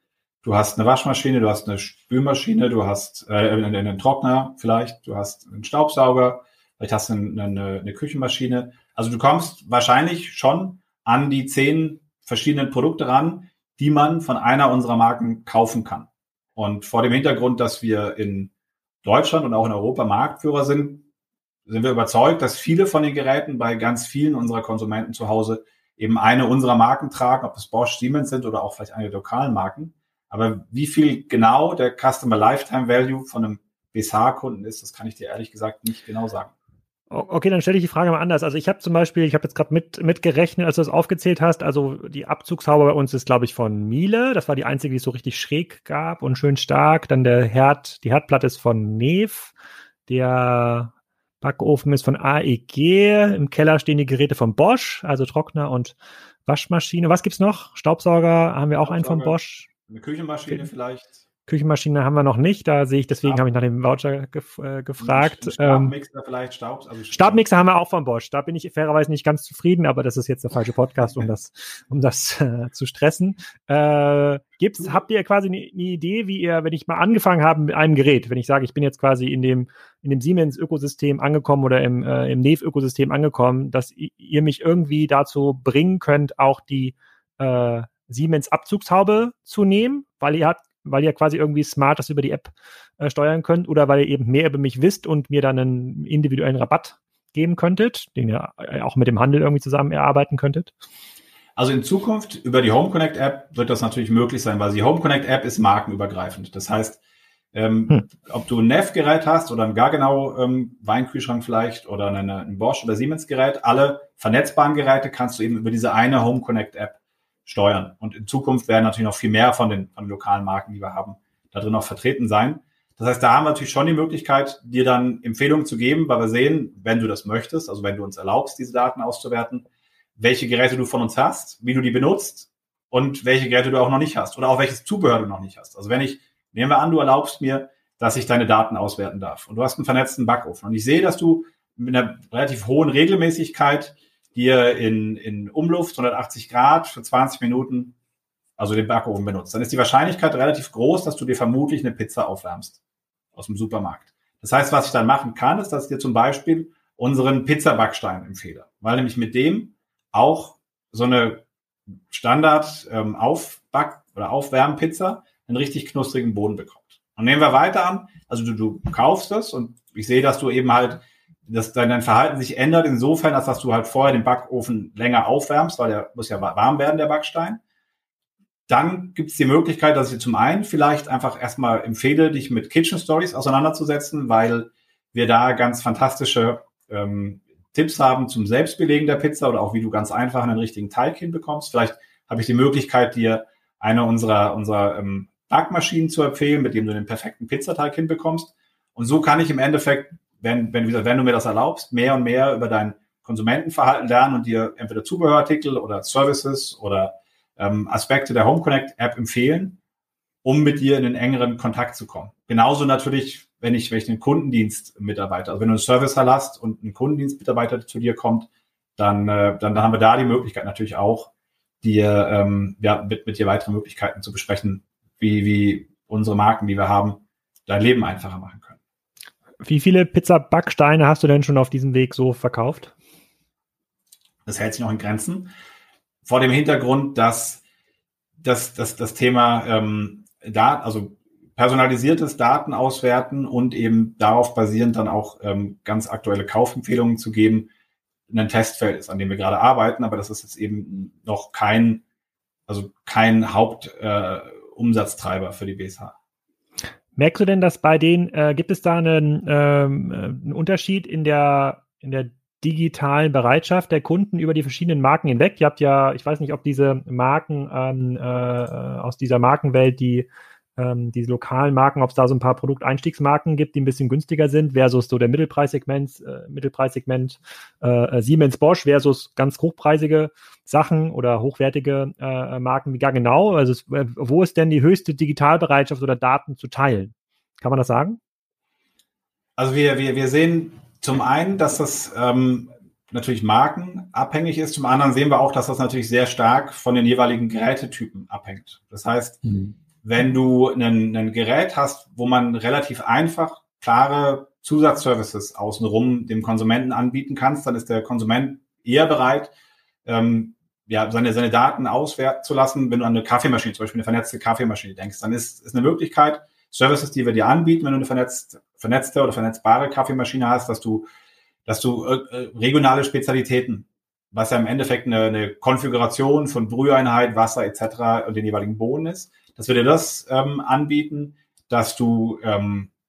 du hast eine Waschmaschine, du hast eine Spülmaschine, du hast einen Trockner vielleicht, du hast einen Staubsauger, vielleicht hast du eine Küchenmaschine. Also du kommst wahrscheinlich schon an die 10 verschiedenen Produkte ran, die man von einer unserer Marken kaufen kann. Und vor dem Hintergrund, dass wir in Deutschland und auch in Europa Marktführer sind wir überzeugt, dass viele von den Geräten bei ganz vielen unserer Konsumenten zu Hause eben eine unserer Marken tragen, ob es Bosch, Siemens sind oder auch vielleicht eine der lokalen Marken. Aber wie viel genau der Customer Lifetime Value von einem BSH-Kunden ist, das kann ich dir ehrlich gesagt nicht genau sagen. Okay, dann stelle ich die Frage mal anders. Also ich habe zum Beispiel, jetzt gerade mitgerechnet, als du das aufgezählt hast, also die Abzugshaube bei uns ist, glaube ich, von Miele. Das war die einzige, die es so richtig schräg gab und schön stark. Dann die Herdplatte ist von Neff. Der Backofen ist von AEG. Im Keller stehen die Geräte von Bosch, also Trockner und Waschmaschine. Was gibt's noch? Staubsauger haben wir auch einen von Bosch. Eine Küchenmaschine vielleicht. Küchenmaschine haben wir noch nicht, da sehe ich, deswegen habe ich nach dem Voucher gefragt. Stabmixer vielleicht, Stabmixer haben wir auch von Bosch, da bin ich fairerweise nicht ganz zufrieden, aber das ist jetzt der falsche Podcast, um das zu stressen. Habt ihr quasi eine Idee, wie ihr, wenn ich mal angefangen habe mit einem Gerät, wenn ich sage, ich bin jetzt quasi in dem Siemens-Ökosystem angekommen oder im NEV-Ökosystem angekommen, dass ihr mich irgendwie dazu bringen könnt, auch die Siemens-Abzugshaube zu nehmen, weil ihr quasi irgendwie smart das über die App steuern könnt oder weil ihr eben mehr über mich wisst und mir dann einen individuellen Rabatt geben könntet, den ihr auch mit dem Handel irgendwie zusammen erarbeiten könntet? Also in Zukunft über die Home-Connect-App wird das natürlich möglich sein, weil die Home-Connect-App ist markenübergreifend. Das heißt, ob du ein Neff-Gerät hast oder ein Gaggenau-Weinkühlschrank vielleicht oder ein Bosch- oder Siemens-Gerät, alle vernetzbaren Geräte kannst du eben über diese eine Home-Connect-App steuern. Und in Zukunft werden natürlich noch viel mehr von den lokalen Marken, die wir haben, da drin auch vertreten sein. Das heißt, da haben wir natürlich schon die Möglichkeit, dir dann Empfehlungen zu geben, weil wir sehen, wenn du das möchtest, also wenn du uns erlaubst, diese Daten auszuwerten, welche Geräte du von uns hast, wie du die benutzt und welche Geräte du auch noch nicht hast oder auch welches Zubehör du noch nicht hast. Also nehmen wir an, du erlaubst mir, dass ich deine Daten auswerten darf und du hast einen vernetzten Backofen und ich sehe, dass du mit einer relativ hohen Regelmäßigkeit dir in Umluft 180 Grad für 20 Minuten, also den Backofen benutzt, dann ist die Wahrscheinlichkeit relativ groß, dass du dir vermutlich eine Pizza aufwärmst aus dem Supermarkt. Das heißt, was ich dann machen kann, ist, dass ich dir zum Beispiel unseren Pizzabackstein empfehle, weil nämlich mit dem auch so eine Standard Aufback- oder Aufwärmpizza einen richtig knusprigen Boden bekommt. Und nehmen wir weiter an, also du kaufst es und ich sehe, dass du eben halt dass dein Verhalten sich ändert insofern, als dass du halt vorher den Backofen länger aufwärmst, weil der muss ja warm werden, der Backstein. Dann gibt es die Möglichkeit, dass ich dir zum einen vielleicht einfach erstmal empfehle, dich mit Kitchen Stories auseinanderzusetzen, weil wir da ganz fantastische Tipps haben zum Selbstbelegen der Pizza oder auch wie du ganz einfach einen richtigen Teig hinbekommst. Vielleicht habe ich die Möglichkeit, dir eine unserer Backmaschinen zu empfehlen, mit dem du den perfekten Pizzateig hinbekommst. Und so kann ich im Endeffekt, wenn du mir das erlaubst, mehr und mehr über dein Konsumentenverhalten lernen und dir entweder Zubehörartikel oder Services oder Aspekte der Home-Connect-App empfehlen, um mit dir in einen engeren Kontakt zu kommen. Genauso natürlich, wenn ich einen Kundendienstmitarbeiter, also wenn du einen Servicehalle hast und ein Kundendienstmitarbeiter zu dir kommt, dann haben wir da die Möglichkeit natürlich auch, dir mit dir weitere Möglichkeiten zu besprechen, wie unsere Marken, die wir haben, dein Leben einfacher machen können. Wie viele Pizza-Backsteine hast du denn schon auf diesem Weg so verkauft? Das hält sich noch in Grenzen. Vor dem Hintergrund, dass das Thema personalisiertes Daten auswerten und eben darauf basierend dann auch ganz aktuelle Kaufempfehlungen zu geben, ein Testfeld ist, an dem wir gerade arbeiten, aber das ist jetzt eben noch kein Hauptumsatztreiber für die BSH. Merkst du denn, dass bei denen, gibt es da einen Unterschied in der digitalen Bereitschaft der Kunden über die verschiedenen Marken hinweg? Ihr habt ja, ich weiß nicht, ob diese Marken aus dieser Markenwelt, diese lokalen Marken, ob es da so ein paar Produkteinstiegsmarken gibt, die ein bisschen günstiger sind, versus so der Mittelpreissegment Siemens, Bosch versus ganz hochpreisige Sachen oder hochwertige Marken wie Gaggenau. Also wo ist denn die höchste Digitalbereitschaft oder Daten zu teilen? Kann man das sagen? Also wir sehen zum einen, dass das natürlich markenabhängig ist. Zum anderen sehen wir auch, dass das natürlich sehr stark von den jeweiligen Gerätetypen abhängt. Das heißt, wenn du ein Gerät hast, wo man relativ einfach klare Zusatzservices außenrum dem Konsumenten anbieten kannst, dann ist der Konsument eher bereit, seine Daten auswerten zu lassen. Wenn du an eine Kaffeemaschine, zum Beispiel eine vernetzte Kaffeemaschine denkst, dann ist eine Möglichkeit, Services, die wir dir anbieten, wenn du eine vernetzte oder vernetzbare Kaffeemaschine hast, dass du regionale Spezialitäten, was ja im Endeffekt eine Konfiguration von Brüheinheit, Wasser etc. und den jeweiligen Bohnen ist, dass wir dir das anbieten, dass du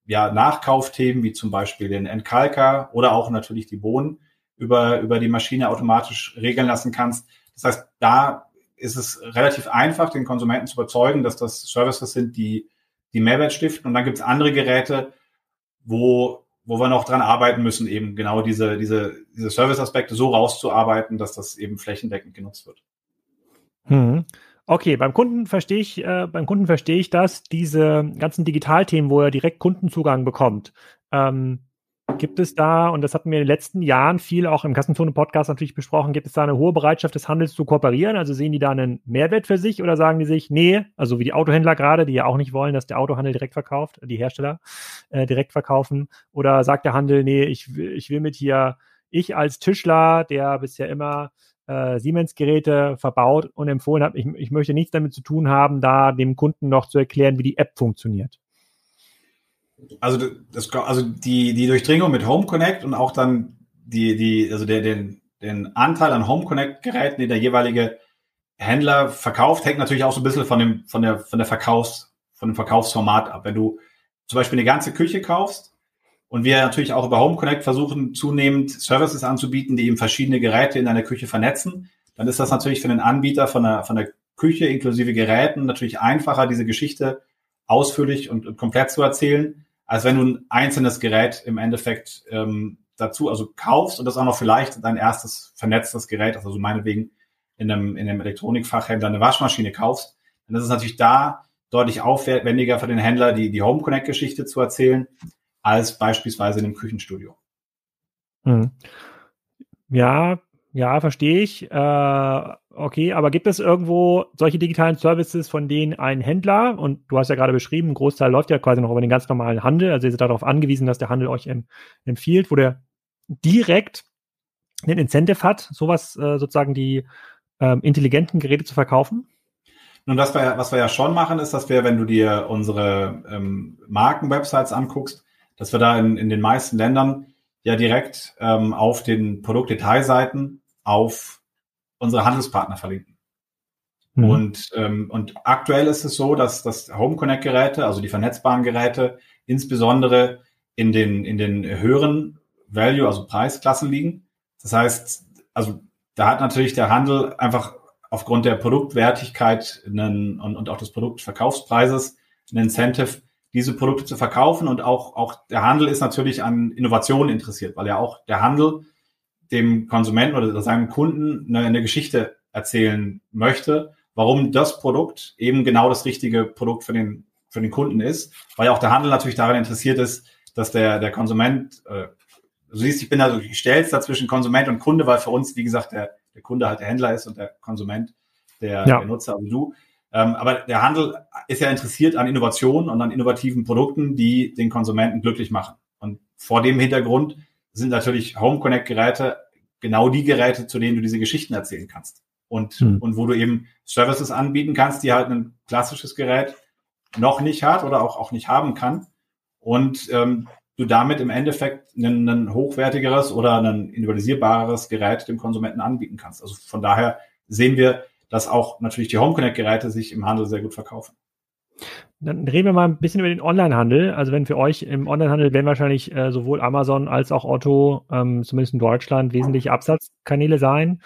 Nachkaufthemen wie zum Beispiel den Entkalker oder auch natürlich die Bohnen über die Maschine automatisch regeln lassen kannst. Das heißt, da ist es relativ einfach, den Konsumenten zu überzeugen, dass das Services sind, die Mehrwert stiften. Und dann gibt es andere Geräte, wo wir noch dran arbeiten müssen, eben genau diese Service-Aspekte so rauszuarbeiten, dass das eben flächendeckend genutzt wird. Okay, beim Kunden verstehe ich das, diese ganzen Digitalthemen, wo er direkt Kundenzugang bekommt. Gibt es da, und das hatten wir in den letzten Jahren viel auch im Kassenzone-Podcast natürlich besprochen, gibt es da eine hohe Bereitschaft des Handels zu kooperieren? Also sehen die da einen Mehrwert für sich oder sagen die sich, nee, also wie die Autohändler gerade, die ja auch nicht wollen, dass der Autohandel direkt verkauft, die Hersteller direkt verkaufen, oder sagt der Handel, nee, ich als Tischler, der bisher immer Siemens-Geräte verbaut und empfohlen habe, ich möchte nichts damit zu tun haben, da dem Kunden noch zu erklären, wie die App funktioniert. Also die Durchdringung mit Home-Connect und auch dann den Anteil an Home-Connect-Geräten, den der jeweilige Händler verkauft, hängt natürlich auch so ein bisschen von dem Verkaufsformat ab. Wenn du zum Beispiel eine ganze Küche kaufst, und wir natürlich auch über Home-Connect versuchen, zunehmend Services anzubieten, die eben verschiedene Geräte in einer Küche vernetzen, dann ist das natürlich für den Anbieter von der Küche inklusive Geräten natürlich einfacher, diese Geschichte ausführlich und komplett zu erzählen, als wenn du ein einzelnes Gerät im Endeffekt kaufst und das auch noch vielleicht dein erstes vernetztes Gerät, also meinetwegen in einem Elektronikfachhändler eine Waschmaschine kaufst. Dann ist es natürlich da deutlich aufwendiger für den Händler, die Home-Connect-Geschichte zu erzählen, als beispielsweise in einem Küchenstudio. Ja, verstehe ich. Okay, aber gibt es irgendwo solche digitalen Services, von denen ein Händler, und du hast ja gerade beschrieben, ein Großteil läuft ja quasi noch über den ganz normalen Handel, also ihr seid darauf angewiesen, dass der Handel euch empfiehlt, wo der direkt einen Incentive hat, sowas sozusagen die intelligenten Geräte zu verkaufen? Nun, was wir ja schon machen, ist, dass wir, wenn du dir unsere Markenwebsites anguckst, dass wir da in den meisten Ländern ja direkt auf den Produktdetailseiten auf unsere Handelspartner verlinken. Und aktuell ist es so, dass Home-Connect-Geräte, also die vernetzbaren Geräte, insbesondere in den höheren Value, also Preisklassen liegen. Das heißt, also da hat natürlich der Handel einfach aufgrund der Produktwertigkeit und auch des Produktverkaufspreises ein Incentive, diese Produkte zu verkaufen, und auch der Handel ist natürlich an Innovationen interessiert, weil ja auch der Handel dem Konsumenten oder seinem Kunden eine Geschichte erzählen möchte, warum das Produkt eben genau das richtige Produkt für den Kunden ist, weil ja auch der Handel natürlich daran interessiert ist, dass der Konsument, du siehst, ich stelle es da zwischen Konsument und Kunde, weil für uns, wie gesagt, der Kunde halt der Händler ist und der Konsument der Nutzer, also du. Aber der Handel ist ja interessiert an Innovationen und an innovativen Produkten, die den Konsumenten glücklich machen. Und vor dem Hintergrund sind natürlich Home-Connect-Geräte genau die Geräte, zu denen du diese Geschichten erzählen kannst. Und wo du eben Services anbieten kannst, die halt ein klassisches Gerät noch nicht hat oder auch nicht haben kann. Und du damit im Endeffekt ein hochwertigeres oder ein individualisierbareres Gerät dem Konsumenten anbieten kannst. Also von daher sehen wir, dass auch natürlich die Home-Connect-Geräte sich im Handel sehr gut verkaufen. Dann reden wir mal ein bisschen über den Onlinehandel. Also wenn für euch im Onlinehandel werden wahrscheinlich sowohl Amazon als auch Otto, zumindest in Deutschland, wesentliche Absatzkanäle sein.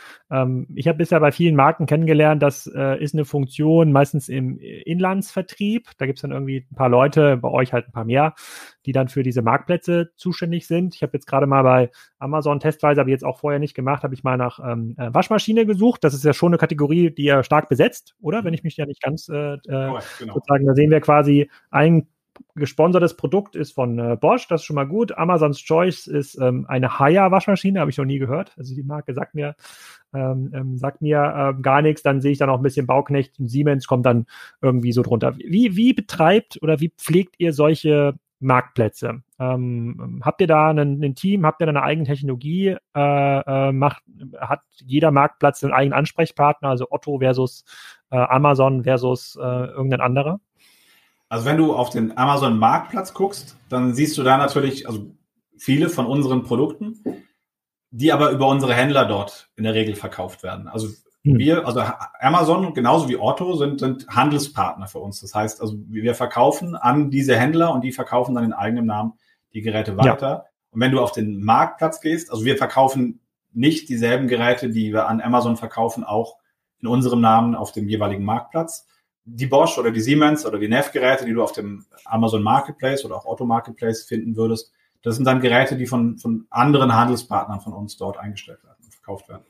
Ich habe bisher bei vielen Marken kennengelernt, das ist eine Funktion meistens im Inlandsvertrieb. Da gibt es dann irgendwie ein paar Leute, bei euch halt ein paar mehr, die dann für diese Marktplätze zuständig sind. Ich habe jetzt gerade mal bei Amazon testweise, habe ich jetzt auch vorher nicht gemacht, habe ich mal nach Waschmaschine gesucht. Das ist ja schon eine Kategorie, die ihr stark besetzt, oder? Wenn ich mich ja nicht ganz genau. Sozusagen, da sehen wir quasi ein gesponsertes Produkt ist von Bosch, das ist schon mal gut. Amazons Choice ist eine Haier-Waschmaschine, habe ich noch nie gehört. Also die Marke sagt mir gar nichts, dann sehe ich dann auch ein bisschen Bauknecht und Siemens kommt dann irgendwie so drunter. Wie betreibt oder wie pflegt ihr solche Marktplätze? Habt ihr da ein Team? Habt ihr da eine eigene Technologie? Hat jeder Marktplatz einen eigenen Ansprechpartner, also Otto versus Amazon versus irgendein anderer? Also wenn du auf den Amazon-Marktplatz guckst, dann siehst du da natürlich also viele von unseren Produkten, die aber über unsere Händler dort in der Regel verkauft werden. Also wir, also Amazon genauso wie Otto sind Handelspartner für uns. Das heißt, also wir verkaufen an diese Händler und die verkaufen dann in eigenem Namen die Geräte weiter. Ja. Und wenn du auf den Marktplatz gehst, also wir verkaufen nicht dieselben Geräte, die wir an Amazon verkaufen, auch in unserem Namen auf dem jeweiligen Marktplatz. Die Bosch oder die Siemens oder die Neff-Geräte, die du auf dem Amazon Marketplace oder auch Otto Marketplace finden würdest, das sind dann Geräte, die von anderen Handelspartnern von uns dort eingestellt werden und verkauft werden.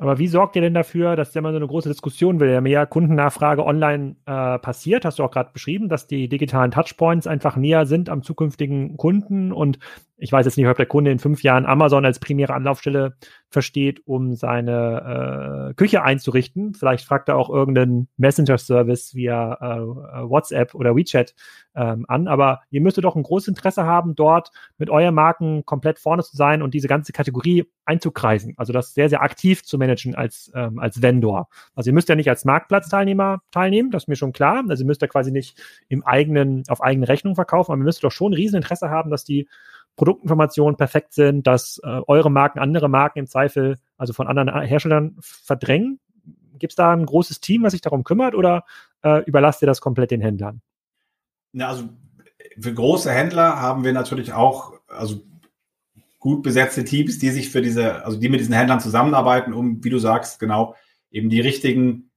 Aber wie sorgt ihr denn dafür, dass immer so eine große Diskussion, weil ja mehr Kundennachfrage online passiert, hast du auch gerade beschrieben, dass die digitalen Touchpoints einfach näher sind am zukünftigen Kunden, und ich weiß jetzt nicht, ob der Kunde in 5 Jahren Amazon als primäre Anlaufstelle versteht, um seine Küche einzurichten. Vielleicht fragt er auch irgendeinen Messenger-Service via WhatsApp oder WeChat an. Aber ihr müsstet doch ein großes Interesse haben, dort mit euren Marken komplett vorne zu sein und diese ganze Kategorie einzukreisen. Also das sehr, sehr aktiv zu managen als Vendor. Also ihr müsst ja nicht als Marktplatzteilnehmer teilnehmen, das ist mir schon klar. Also ihr müsst ja quasi nicht auf eigene Rechnung verkaufen, aber ihr müsst doch schon ein Rieseninteresse haben, dass die Produktinformationen perfekt sind, dass eure Marken andere Marken im Zweifel also von anderen Herstellern verdrängen. Gibt es da ein großes Team, was sich darum kümmert, oder überlasst ihr das komplett den Händlern? Ja, also für große Händler haben wir natürlich auch also gut besetzte Teams, die sich für diese, also die mit diesen Händlern zusammenarbeiten, um, wie du sagst, genau eben die richtigen,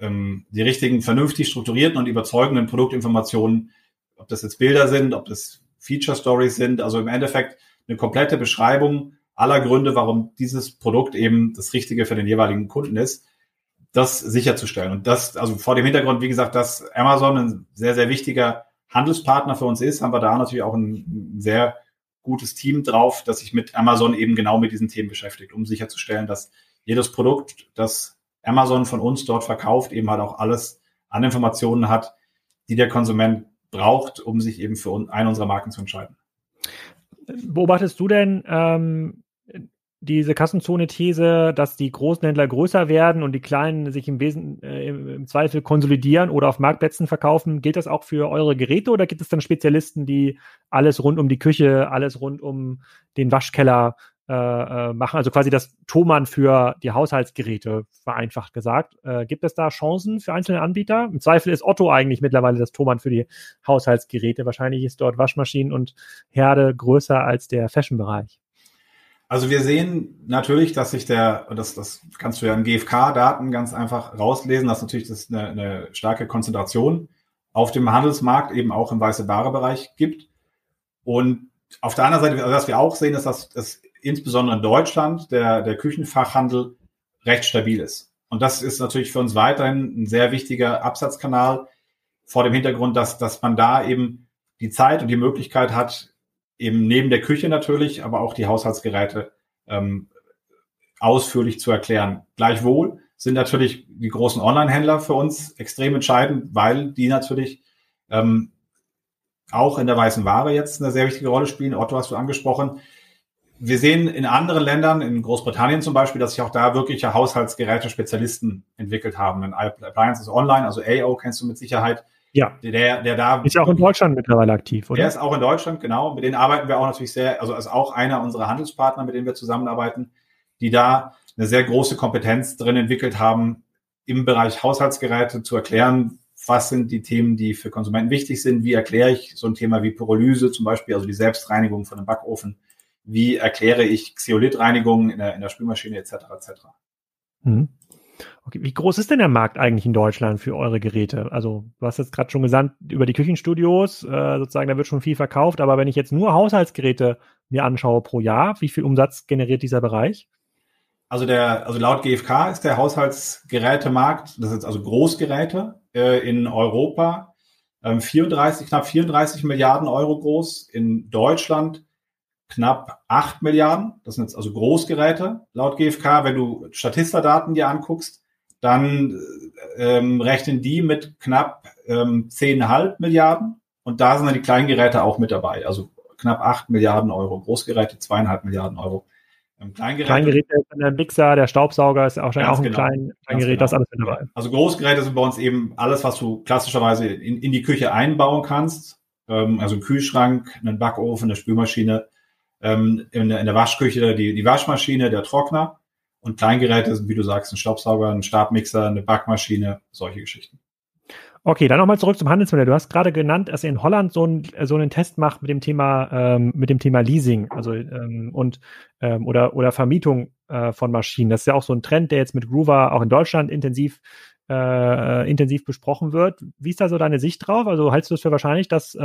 vernünftig strukturierten und überzeugenden Produktinformationen, ob das jetzt Bilder sind, ob das Feature-Stories sind, also im Endeffekt eine komplette Beschreibung aller Gründe, warum dieses Produkt eben das Richtige für den jeweiligen Kunden ist, das sicherzustellen. Und das, also vor dem Hintergrund, wie gesagt, dass Amazon ein sehr, sehr wichtiger Handelspartner für uns ist, haben wir da natürlich auch ein sehr gutes Team drauf, das sich mit Amazon eben genau mit diesen Themen beschäftigt, um sicherzustellen, dass jedes Produkt, das Amazon von uns dort verkauft, eben halt auch alles an Informationen hat, die der Konsument braucht, um sich eben für eine unserer Marken zu entscheiden. Beobachtest du denn diese Kassenzone-These, dass die großen Händler größer werden und die kleinen sich im Zweifel konsolidieren oder auf Marktplätzen verkaufen? Gilt das auch für eure Geräte, oder gibt es dann Spezialisten, die alles rund um die Küche, alles rund um den Waschkeller machen, also quasi das Thomann für die Haushaltsgeräte, vereinfacht gesagt. Gibt es da Chancen für einzelne Anbieter? Im Zweifel ist Otto eigentlich mittlerweile das Thomann für die Haushaltsgeräte. Wahrscheinlich ist dort Waschmaschinen und Herde größer als der Fashion-Bereich. Also wir sehen natürlich, dass sich das kannst du ja in GfK-Daten ganz einfach rauslesen, dass natürlich das eine starke Konzentration auf dem Handelsmarkt eben auch im Weiße-Ware-Bereich gibt. Und auf der anderen Seite, was wir auch sehen, ist, dass es insbesondere in Deutschland der Küchenfachhandel recht stabil ist. Und das ist natürlich für uns weiterhin ein sehr wichtiger Absatzkanal vor dem Hintergrund, dass man da eben die Zeit und die Möglichkeit hat, eben neben der Küche natürlich, aber auch die Haushaltsgeräte ausführlich zu erklären. Gleichwohl sind natürlich die großen Online-Händler für uns extrem entscheidend, weil die natürlich auch in der weißen Ware jetzt eine sehr wichtige Rolle spielen. Otto hast du angesprochen. Wir sehen in anderen Ländern, in Großbritannien zum Beispiel, dass sich auch da wirkliche Haushaltsgeräte-Spezialisten entwickelt haben. In Appliances Online, also AO kennst du mit Sicherheit. Ja, der da ist ja auch in Deutschland mittlerweile aktiv, oder? Der ist auch in Deutschland, genau. Mit denen arbeiten wir auch natürlich sehr, also ist auch einer unserer Handelspartner, mit denen wir zusammenarbeiten, die da eine sehr große Kompetenz drin entwickelt haben, im Bereich Haushaltsgeräte zu erklären, was sind die Themen, die für Konsumenten wichtig sind, wie erkläre ich so ein Thema wie Pyrolyse zum Beispiel, also die Selbstreinigung von einem Backofen, wie erkläre ich Xyolitreinigung in der Spülmaschine etc. etc. Mhm. Okay. Wie groß ist denn der Markt eigentlich in Deutschland für eure Geräte? Also du hast jetzt gerade schon gesagt, über die Küchenstudios, sozusagen, da wird schon viel verkauft, aber wenn ich jetzt nur Haushaltsgeräte mir anschaue pro Jahr, wie viel Umsatz generiert dieser Bereich? Also laut GfK ist der Haushaltsgerätemarkt, das ist also Großgeräte in Europa, knapp 34 Milliarden Euro groß, in Deutschland knapp 8 Milliarden, das sind jetzt also Großgeräte laut GfK. Wenn du Statista-Daten dir anguckst, dann rechnen die mit knapp 10,5 Milliarden und da sind dann die Kleingeräte auch mit dabei. Also knapp 8 Milliarden Euro Großgeräte, 2,5 Milliarden Euro Kleingeräte. Der Mixer, der Staubsauger ist auch schon auch ein Kleingerät, das alles mit dabei. Also Großgeräte sind bei uns eben alles, was du klassischerweise in die Küche einbauen kannst, also einen Kühlschrank, einen Backofen, eine Spülmaschine, in der Waschküche die Waschmaschine, der Trockner und Kleingeräte sind, wie du sagst, ein Staubsauger, ein Stabmixer, eine Backmaschine, solche Geschichten. Okay, dann nochmal zurück zum Handelsmodell. Du hast gerade genannt, dass ihr in Holland so einen Test macht mit dem Thema Leasing, also oder Vermietung von Maschinen. Das ist ja auch so ein Trend, der jetzt mit Groover auch in Deutschland intensiv besprochen wird. Wie ist da so deine Sicht drauf? Also hältst du es für wahrscheinlich, dass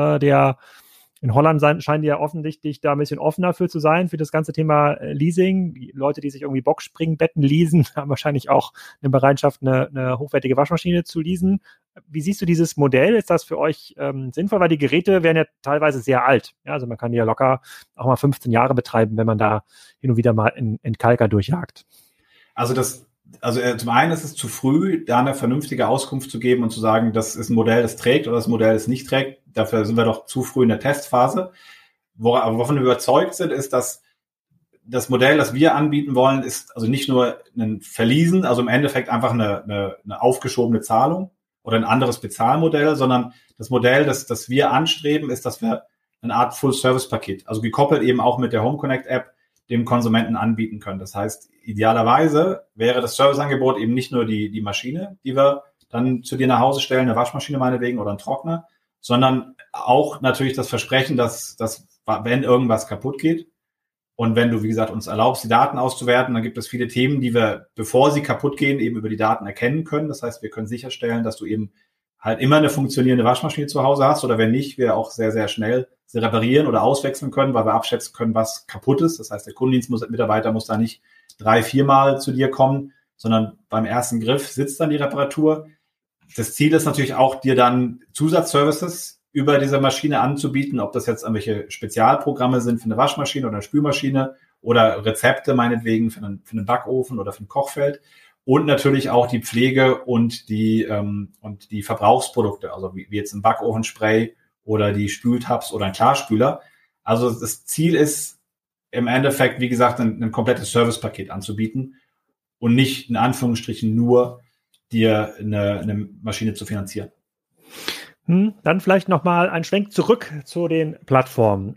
in Holland scheinen die ja offensichtlich da ein bisschen offener für zu sein, für das ganze Thema Leasing. Die Leute, die sich irgendwie Boxspringbetten leasen, haben wahrscheinlich auch eine Bereitschaft, eine hochwertige Waschmaschine zu leasen. Wie siehst du dieses Modell? Ist das für euch sinnvoll? Weil die Geräte werden ja teilweise sehr alt. Ja, also man kann die ja locker auch mal 15 Jahre betreiben, wenn man da hin und wieder mal in Kalker durchjagt. Also zum einen ist es zu früh, da eine vernünftige Auskunft zu geben und zu sagen, das ist ein Modell, das trägt oder das Modell, das nicht trägt. Dafür sind wir doch zu früh in der Testphase. Wovon wir überzeugt sind, ist, dass das Modell, das wir anbieten wollen, ist also nicht nur ein Verleasen, also im Endeffekt einfach eine aufgeschobene Zahlung oder ein anderes Bezahlmodell, sondern das Modell, das wir anstreben, ist, dass wir eine Art Full-Service-Paket, also gekoppelt eben auch mit der Home-Connect-App, dem Konsumenten anbieten können. Das heißt, idealerweise wäre das Serviceangebot eben nicht nur die Maschine, die wir dann zu dir nach Hause stellen, eine Waschmaschine meinetwegen oder einen Trockner, sondern auch natürlich das Versprechen, dass wenn irgendwas kaputt geht und wenn du, wie gesagt, uns erlaubst, die Daten auszuwerten, dann gibt es viele Themen, die wir, bevor sie kaputt gehen, eben über die Daten erkennen können. Das heißt, wir können sicherstellen, dass du eben halt immer eine funktionierende Waschmaschine zu Hause hast oder wenn nicht, wir auch sehr, sehr schnell sie reparieren oder auswechseln können, weil wir abschätzen können, was kaputt ist. Das heißt, der Kundendienstmitarbeiter muss da nicht 3-4 Mal zu dir kommen, sondern beim ersten Griff sitzt dann die Reparatur. Das Ziel ist natürlich auch, dir dann Zusatzservices über diese Maschine anzubieten, ob das jetzt irgendwelche Spezialprogramme sind für eine Waschmaschine oder eine Spülmaschine oder Rezepte meinetwegen für einen Backofen oder für ein Kochfeld. Und natürlich auch die Pflege und die Verbrauchsprodukte, also wie jetzt ein Backofenspray oder die Spültabs oder ein Klarspüler. Also das Ziel ist im Endeffekt, wie gesagt, ein komplettes Servicepaket anzubieten und nicht in Anführungsstrichen nur dir eine Maschine zu finanzieren. Dann vielleicht nochmal ein Schwenk zurück zu den Plattformen.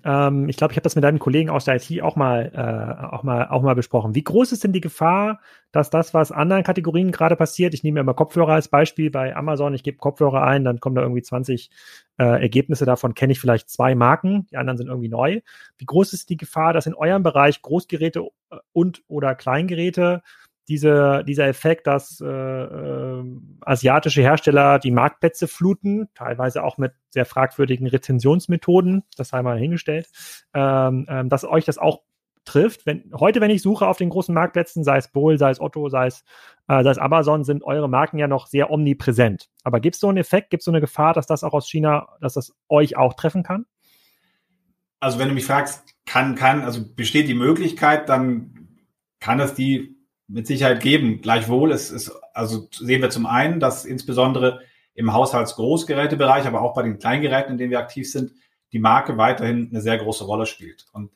Ich glaube, ich habe das mit deinem Kollegen aus der IT auch mal besprochen. Wie groß ist denn die Gefahr, dass das, was anderen Kategorien gerade passiert, ich nehme immer Kopfhörer als Beispiel bei Amazon, ich gebe Kopfhörer ein, dann kommen da irgendwie 20 Ergebnisse, davon kenne ich vielleicht 2 Marken, die anderen sind irgendwie neu. Wie groß ist die Gefahr, dass in eurem Bereich Großgeräte und oder Kleingeräte dieser Effekt, dass asiatische Hersteller die Marktplätze fluten, teilweise auch mit sehr fragwürdigen Rezensionsmethoden, das sei mal hingestellt, dass euch das auch trifft. Wenn ich suche auf den großen Marktplätzen, sei es Bol, sei es Otto, sei es Amazon, sind eure Marken ja noch sehr omnipräsent. Aber gibt es so einen Effekt, gibt es so eine Gefahr, dass das auch aus China, dass das euch auch treffen kann? Also wenn du mich fragst, also besteht die Möglichkeit, dann kann das die mit Sicherheit geben. Gleichwohl, also sehen wir zum einen, dass insbesondere im Haushaltsgroßgerätebereich, aber auch bei den Kleingeräten, in denen wir aktiv sind, die Marke weiterhin eine sehr große Rolle spielt. Und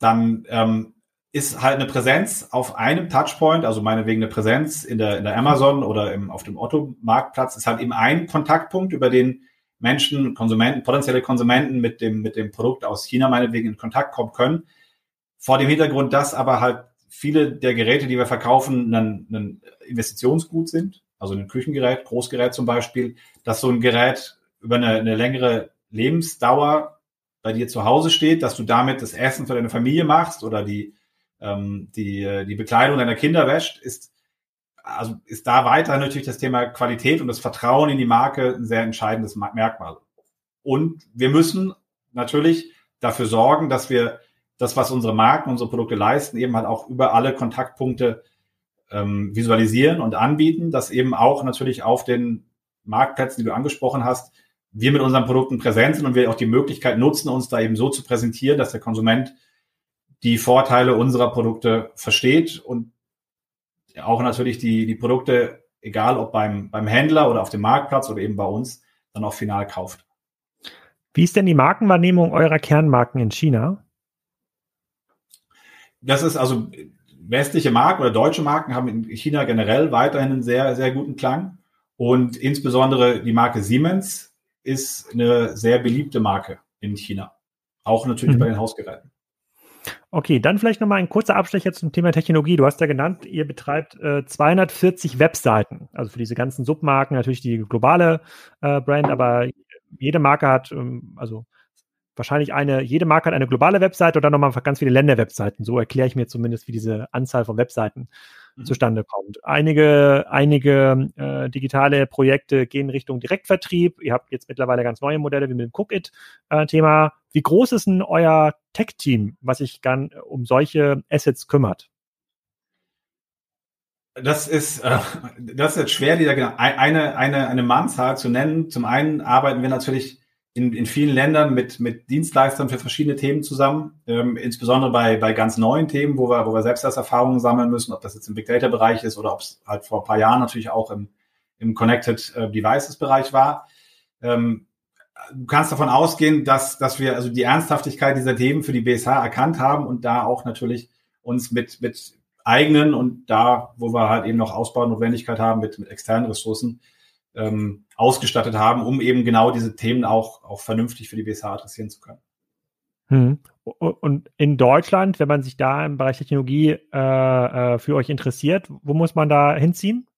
dann ist halt eine Präsenz auf einem Touchpoint, also meinetwegen eine Präsenz in der Amazon oder auf dem Otto-Marktplatz, ist halt eben ein Kontaktpunkt, über den Menschen, Konsumenten, potenzielle Konsumenten mit dem Produkt aus China meinetwegen in Kontakt kommen können. Vor dem Hintergrund, dass aber halt viele der Geräte, die wir verkaufen, ein Investitionsgut sind, also ein Küchengerät, Großgerät zum Beispiel, dass so ein Gerät über eine längere Lebensdauer bei dir zu Hause steht, dass du damit das Essen für deine Familie machst oder die Bekleidung deiner Kinder wäscht, ist da weiter natürlich das Thema Qualität und das Vertrauen in die Marke ein sehr entscheidendes Merkmal. Und wir müssen natürlich dafür sorgen, dass wir das, was unsere Marken, unsere Produkte leisten, eben halt auch über alle Kontaktpunkte visualisieren und anbieten, dass eben auch natürlich auf den Marktplätzen, die du angesprochen hast, wir mit unseren Produkten präsent sind und wir auch die Möglichkeit nutzen, uns da eben so zu präsentieren, dass der Konsument die Vorteile unserer Produkte versteht und auch natürlich die Produkte, egal ob beim Händler oder auf dem Marktplatz oder eben bei uns, dann auch final kauft. Wie ist denn die Markenwahrnehmung eurer Kernmarken in China? Das ist also, westliche Marken oder deutsche Marken haben in China generell weiterhin einen sehr, sehr guten Klang. Und insbesondere die Marke Siemens ist eine sehr beliebte Marke in China. Auch natürlich bei den Hausgeräten. Okay, dann vielleicht nochmal ein kurzer Abstecher zum Thema Technologie. Du hast ja genannt, ihr betreibt 240 Webseiten. Also für diese ganzen Submarken, natürlich die globale Brand, aber jede Marke hat, jede Marke hat eine globale Webseite oder nochmal ganz viele Länderwebseiten. So erkläre ich mir zumindest, wie diese Anzahl von Webseiten zustande kommt. Einige digitale Projekte gehen Richtung Direktvertrieb. Ihr habt jetzt mittlerweile ganz neue Modelle, wie mit dem Cookit-Thema. Wie groß ist denn euer Tech-Team, was sich gern um solche Assets kümmert? Das ist jetzt schwer, eine Mahnzahl zu nennen. Zum einen arbeiten wir natürlich in vielen Ländern mit Dienstleistern für verschiedene Themen zusammen, insbesondere bei ganz neuen Themen, wo wir selbst erst Erfahrungen sammeln müssen, ob das jetzt im Big Data Bereich ist oder ob es halt vor ein paar Jahren natürlich auch im Connected Devices Bereich war. Du kannst davon ausgehen, dass wir also die Ernsthaftigkeit dieser Themen für die BSH erkannt haben und da auch natürlich uns mit eigenen und da, wo wir halt eben noch Ausbaunotwendigkeit haben, mit externen Ressourcen ausgestattet haben, um eben genau diese Themen auch vernünftig für die BSH adressieren zu können. Und in Deutschland, wenn man sich da im Bereich Technologie für euch interessiert, wo muss man da hinziehen?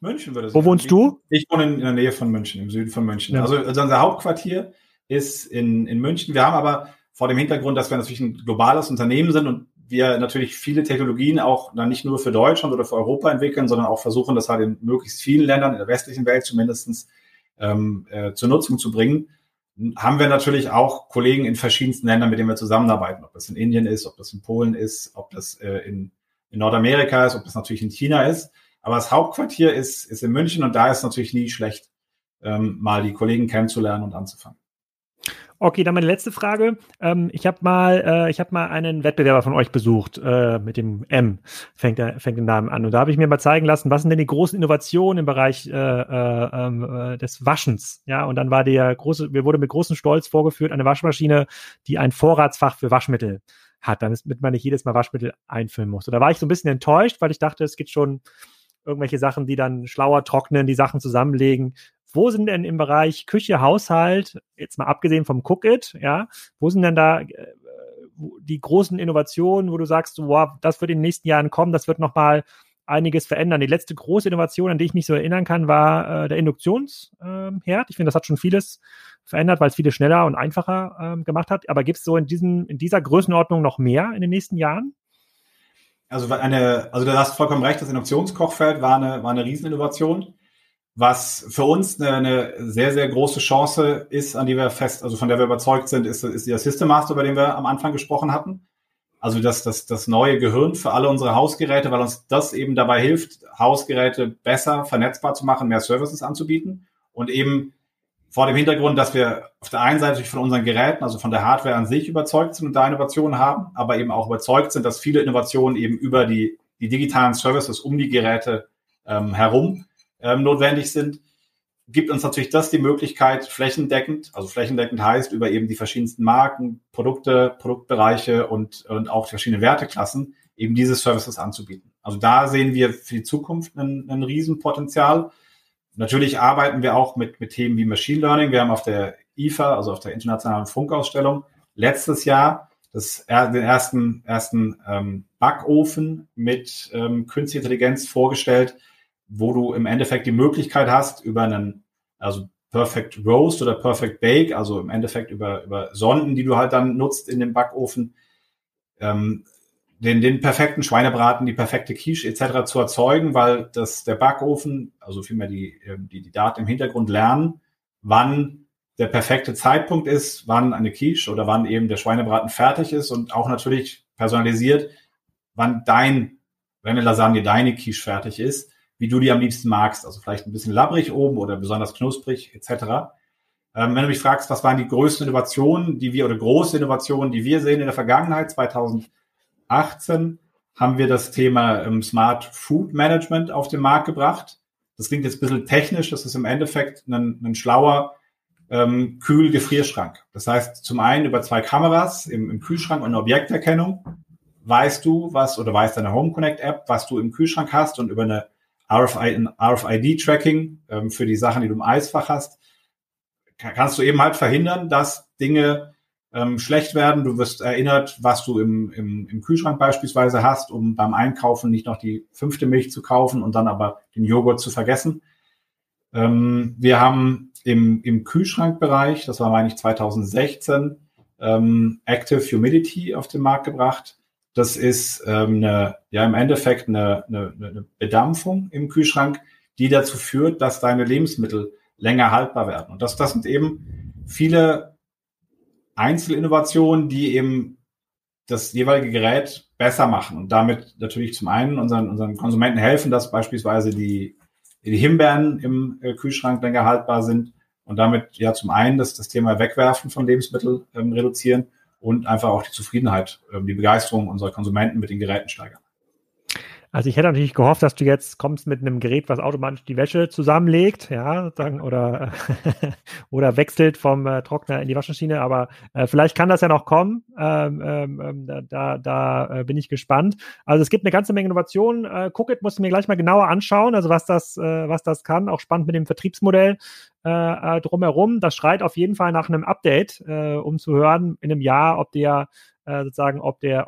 München würde ich sagen. Wo wohnst du? Ich wohne in der Nähe von München, im Süden von München. Ja. Also unser Hauptquartier ist in München. Wir haben aber vor dem Hintergrund, dass wir natürlich ein globales Unternehmen sind und wir natürlich viele Technologien auch dann nicht nur für Deutschland oder für Europa entwickeln, sondern auch versuchen, das halt in möglichst vielen Ländern in der westlichen Welt zumindest zur Nutzung zu bringen, haben wir natürlich auch Kollegen in verschiedensten Ländern, mit denen wir zusammenarbeiten. Ob das in Indien ist, ob das in Polen ist, ob das in Nordamerika ist, ob das natürlich in China ist. Aber das Hauptquartier ist in München und da ist natürlich nie schlecht, mal die Kollegen kennenzulernen und anzufangen. Okay, dann meine letzte Frage. Ich habe mal einen Wettbewerber von euch besucht, mit dem M, fängt den Namen an. Und da habe ich mir mal zeigen lassen, was sind denn die großen Innovationen im Bereich des Waschens? Ja, und dann wurde mit großem Stolz vorgeführt, eine Waschmaschine, die ein Vorratsfach für Waschmittel hat, damit man nicht jedes Mal Waschmittel einfüllen muss. Und da war ich so ein bisschen enttäuscht, weil ich dachte, es gibt schon irgendwelche Sachen, die dann schlauer trocknen, die Sachen zusammenlegen. Wo sind denn im Bereich Küche, Haushalt, jetzt mal abgesehen vom Cookit, ja, wo sind denn da die großen Innovationen, wo du sagst, wow, das wird in den nächsten Jahren kommen, das wird nochmal einiges verändern. Die letzte große Innovation, an die ich mich so erinnern kann, war der Induktionsherd. Ich finde, das hat schon vieles verändert, weil es vieles schneller und einfacher gemacht hat. Aber gibt es so in dieser Größenordnung noch mehr in den nächsten Jahren? Also du hast vollkommen recht, das Induktionskochfeld war eine Rieseninnovation, was für uns eine sehr, sehr große Chance ist, von der wir überzeugt sind, ist der System Master, über den wir am Anfang gesprochen hatten. Also das neue Gehirn für alle unsere Hausgeräte, weil uns das eben dabei hilft, Hausgeräte besser vernetzbar zu machen, mehr Services anzubieten und eben vor dem Hintergrund, dass wir auf der einen Seite von unseren Geräten, also von der Hardware an sich überzeugt sind und da Innovationen haben, aber eben auch überzeugt sind, dass viele Innovationen eben über die digitalen Services um die Geräte herum notwendig sind, gibt uns natürlich das die Möglichkeit, flächendeckend heißt über eben die verschiedensten Marken, Produkte, Produktbereiche und auch verschiedene Werteklassen, eben diese Services anzubieten. Also da sehen wir für die Zukunft ein Riesenpotenzial. Natürlich arbeiten wir auch mit Themen wie Machine Learning. Wir haben auf der IFA, also auf der Internationalen Funkausstellung, letztes Jahr den ersten Backofen mit künstlicher Intelligenz vorgestellt, wo du im Endeffekt die Möglichkeit hast, über einen, also Perfect Roast oder Perfect Bake, also im Endeffekt über Sonden, die du halt dann nutzt in dem Backofen, den perfekten Schweinebraten, die perfekte Quiche etc. zu erzeugen, weil der Backofen, also vielmehr die Daten im Hintergrund lernen, wann der perfekte Zeitpunkt ist, wann eine Quiche oder wann eben der Schweinebraten fertig ist und auch natürlich personalisiert, wann deine Lasagne, deine Quiche fertig ist, wie du die am liebsten magst, also vielleicht ein bisschen labbrig oben oder besonders knusprig etc. Wenn du mich fragst, was waren die größten Innovationen, große Innovationen, die wir sehen in der Vergangenheit, 2018 haben wir das Thema Smart Food Management auf den Markt gebracht. Das klingt jetzt ein bisschen technisch, das ist im Endeffekt ein schlauer Kühl-Gefrierschrank. Das heißt, zum einen über zwei Kameras im Kühlschrank und eine Objekterkennung weiß deine Home-Connect-App, was du im Kühlschrank hast und über eine RFID-Tracking für die Sachen, die du im Eisfach hast, kannst du eben halt verhindern, dass Dinge schlecht werden. Du wirst erinnert, was du im Kühlschrank beispielsweise hast, um beim Einkaufen nicht noch die 5. Milch zu kaufen und dann aber den Joghurt zu vergessen. Wir haben im Kühlschrankbereich, das war meine ich 2016, Active Humidity auf den Markt gebracht. Das ist im Endeffekt eine Bedampfung im Kühlschrank, die dazu führt, dass deine Lebensmittel länger haltbar werden. Und das sind eben viele Einzelinnovationen, die eben das jeweilige Gerät besser machen und damit natürlich zum einen unseren Konsumenten helfen, dass beispielsweise die Himbeeren im Kühlschrank länger haltbar sind und damit ja zum einen das Thema Wegwerfen von Lebensmitteln reduzieren und einfach auch die Zufriedenheit, die Begeisterung unserer Konsumenten mit den Geräten steigern. Also ich hätte natürlich gehofft, dass du jetzt kommst mit einem Gerät, was automatisch die Wäsche zusammenlegt, ja, oder wechselt vom Trockner in die Waschmaschine, aber vielleicht kann das ja noch kommen. Da bin ich gespannt. Also es gibt eine ganze Menge Innovationen. Cookit musst du mir gleich mal genauer anschauen, also was das kann. Auch spannend mit dem Vertriebsmodell drumherum. Das schreit auf jeden Fall nach einem Update, um zu hören in einem Jahr, ob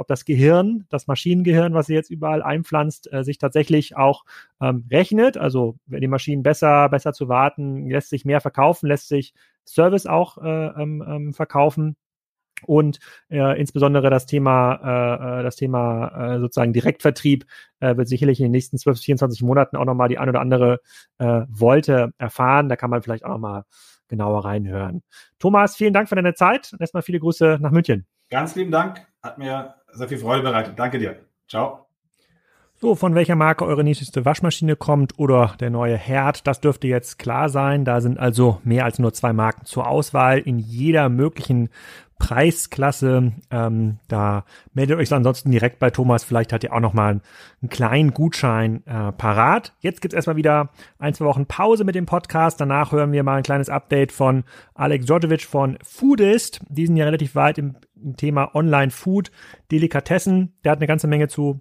das Gehirn, das Maschinengehirn, was sie jetzt überall einpflanzt, sich tatsächlich auch rechnet. Also wenn die Maschinen besser zu warten, lässt sich mehr verkaufen, lässt sich Service auch verkaufen. Und insbesondere das Thema sozusagen Direktvertrieb wird sicherlich in den nächsten 12, 24 Monaten auch nochmal die ein oder andere Wolte erfahren. Da kann man vielleicht auch nochmal genauer reinhören. Thomas, vielen Dank für deine Zeit. Erstmal viele Grüße nach München. Ganz lieben Dank, hat mir sehr viel Freude bereitet. Danke dir. Ciao. So, von welcher Marke eure nächste Waschmaschine kommt oder der neue Herd, das dürfte jetzt klar sein. Da sind also mehr als nur 2 Marken zur Auswahl in jeder möglichen Preisklasse. Da meldet euch ansonsten direkt bei Thomas. Vielleicht hat ihr auch nochmal einen kleinen Gutschein parat. Jetzt gibt es erstmal wieder 1-2 Wochen Pause mit dem Podcast. Danach hören wir mal ein kleines Update von Alex Djordjevic von Foodist. Die sind ja relativ weit im Thema Online-Food, Delikatessen. Der hat eine ganze Menge zu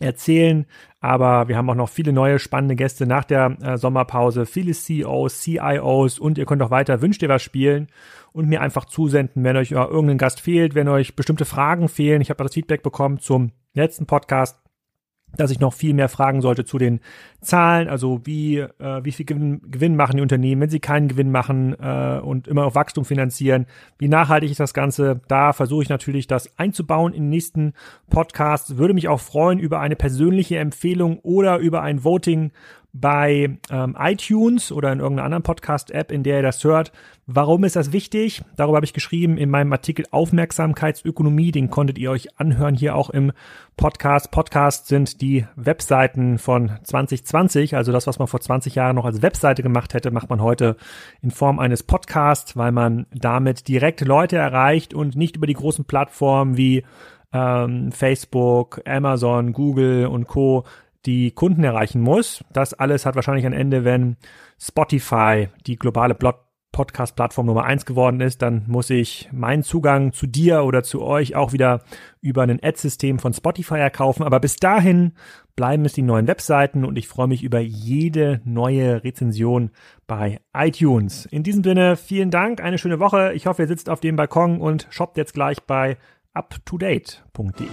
erzählen, aber wir haben auch noch viele neue spannende Gäste nach der Sommerpause, viele CEOs, CIOs und ihr könnt auch weiter Wünsch dir was spielen und mir einfach zusenden, wenn euch irgendein Gast fehlt, wenn euch bestimmte Fragen fehlen. Ich habe das Feedback bekommen zum letzten Podcast, dass ich noch viel mehr fragen sollte zu den Zahlen, also wie viel Gewinn machen die Unternehmen, wenn sie keinen Gewinn machen und immer auf Wachstum finanzieren, wie nachhaltig ist das Ganze. Da versuche ich natürlich, das einzubauen in den nächsten Podcast. Würde mich auch freuen über eine persönliche Empfehlung oder über ein Voting bei iTunes oder in irgendeiner anderen Podcast-App, in der ihr das hört. Warum ist das wichtig? Darüber habe ich geschrieben in meinem Artikel Aufmerksamkeitsökonomie. Den konntet ihr euch anhören hier auch im Podcast. Podcasts sind die Webseiten von 2020. Also das, was man vor 20 Jahren noch als Webseite gemacht hätte, macht man heute in Form eines Podcasts, weil man damit direkt Leute erreicht und nicht über die großen Plattformen wie Facebook, Amazon, Google und Co. die Kunden erreichen muss. Das alles hat wahrscheinlich ein Ende, wenn Spotify die globale Podcast-Plattform Nummer 1 geworden ist. Dann muss ich meinen Zugang zu dir oder zu euch auch wieder über ein Ad-System von Spotify erkaufen. Aber bis dahin bleiben es die neuen Webseiten und ich freue mich über jede neue Rezension bei iTunes. In diesem Sinne, vielen Dank, eine schöne Woche. Ich hoffe, ihr sitzt auf dem Balkon und shoppt jetzt gleich bei uptodate.de.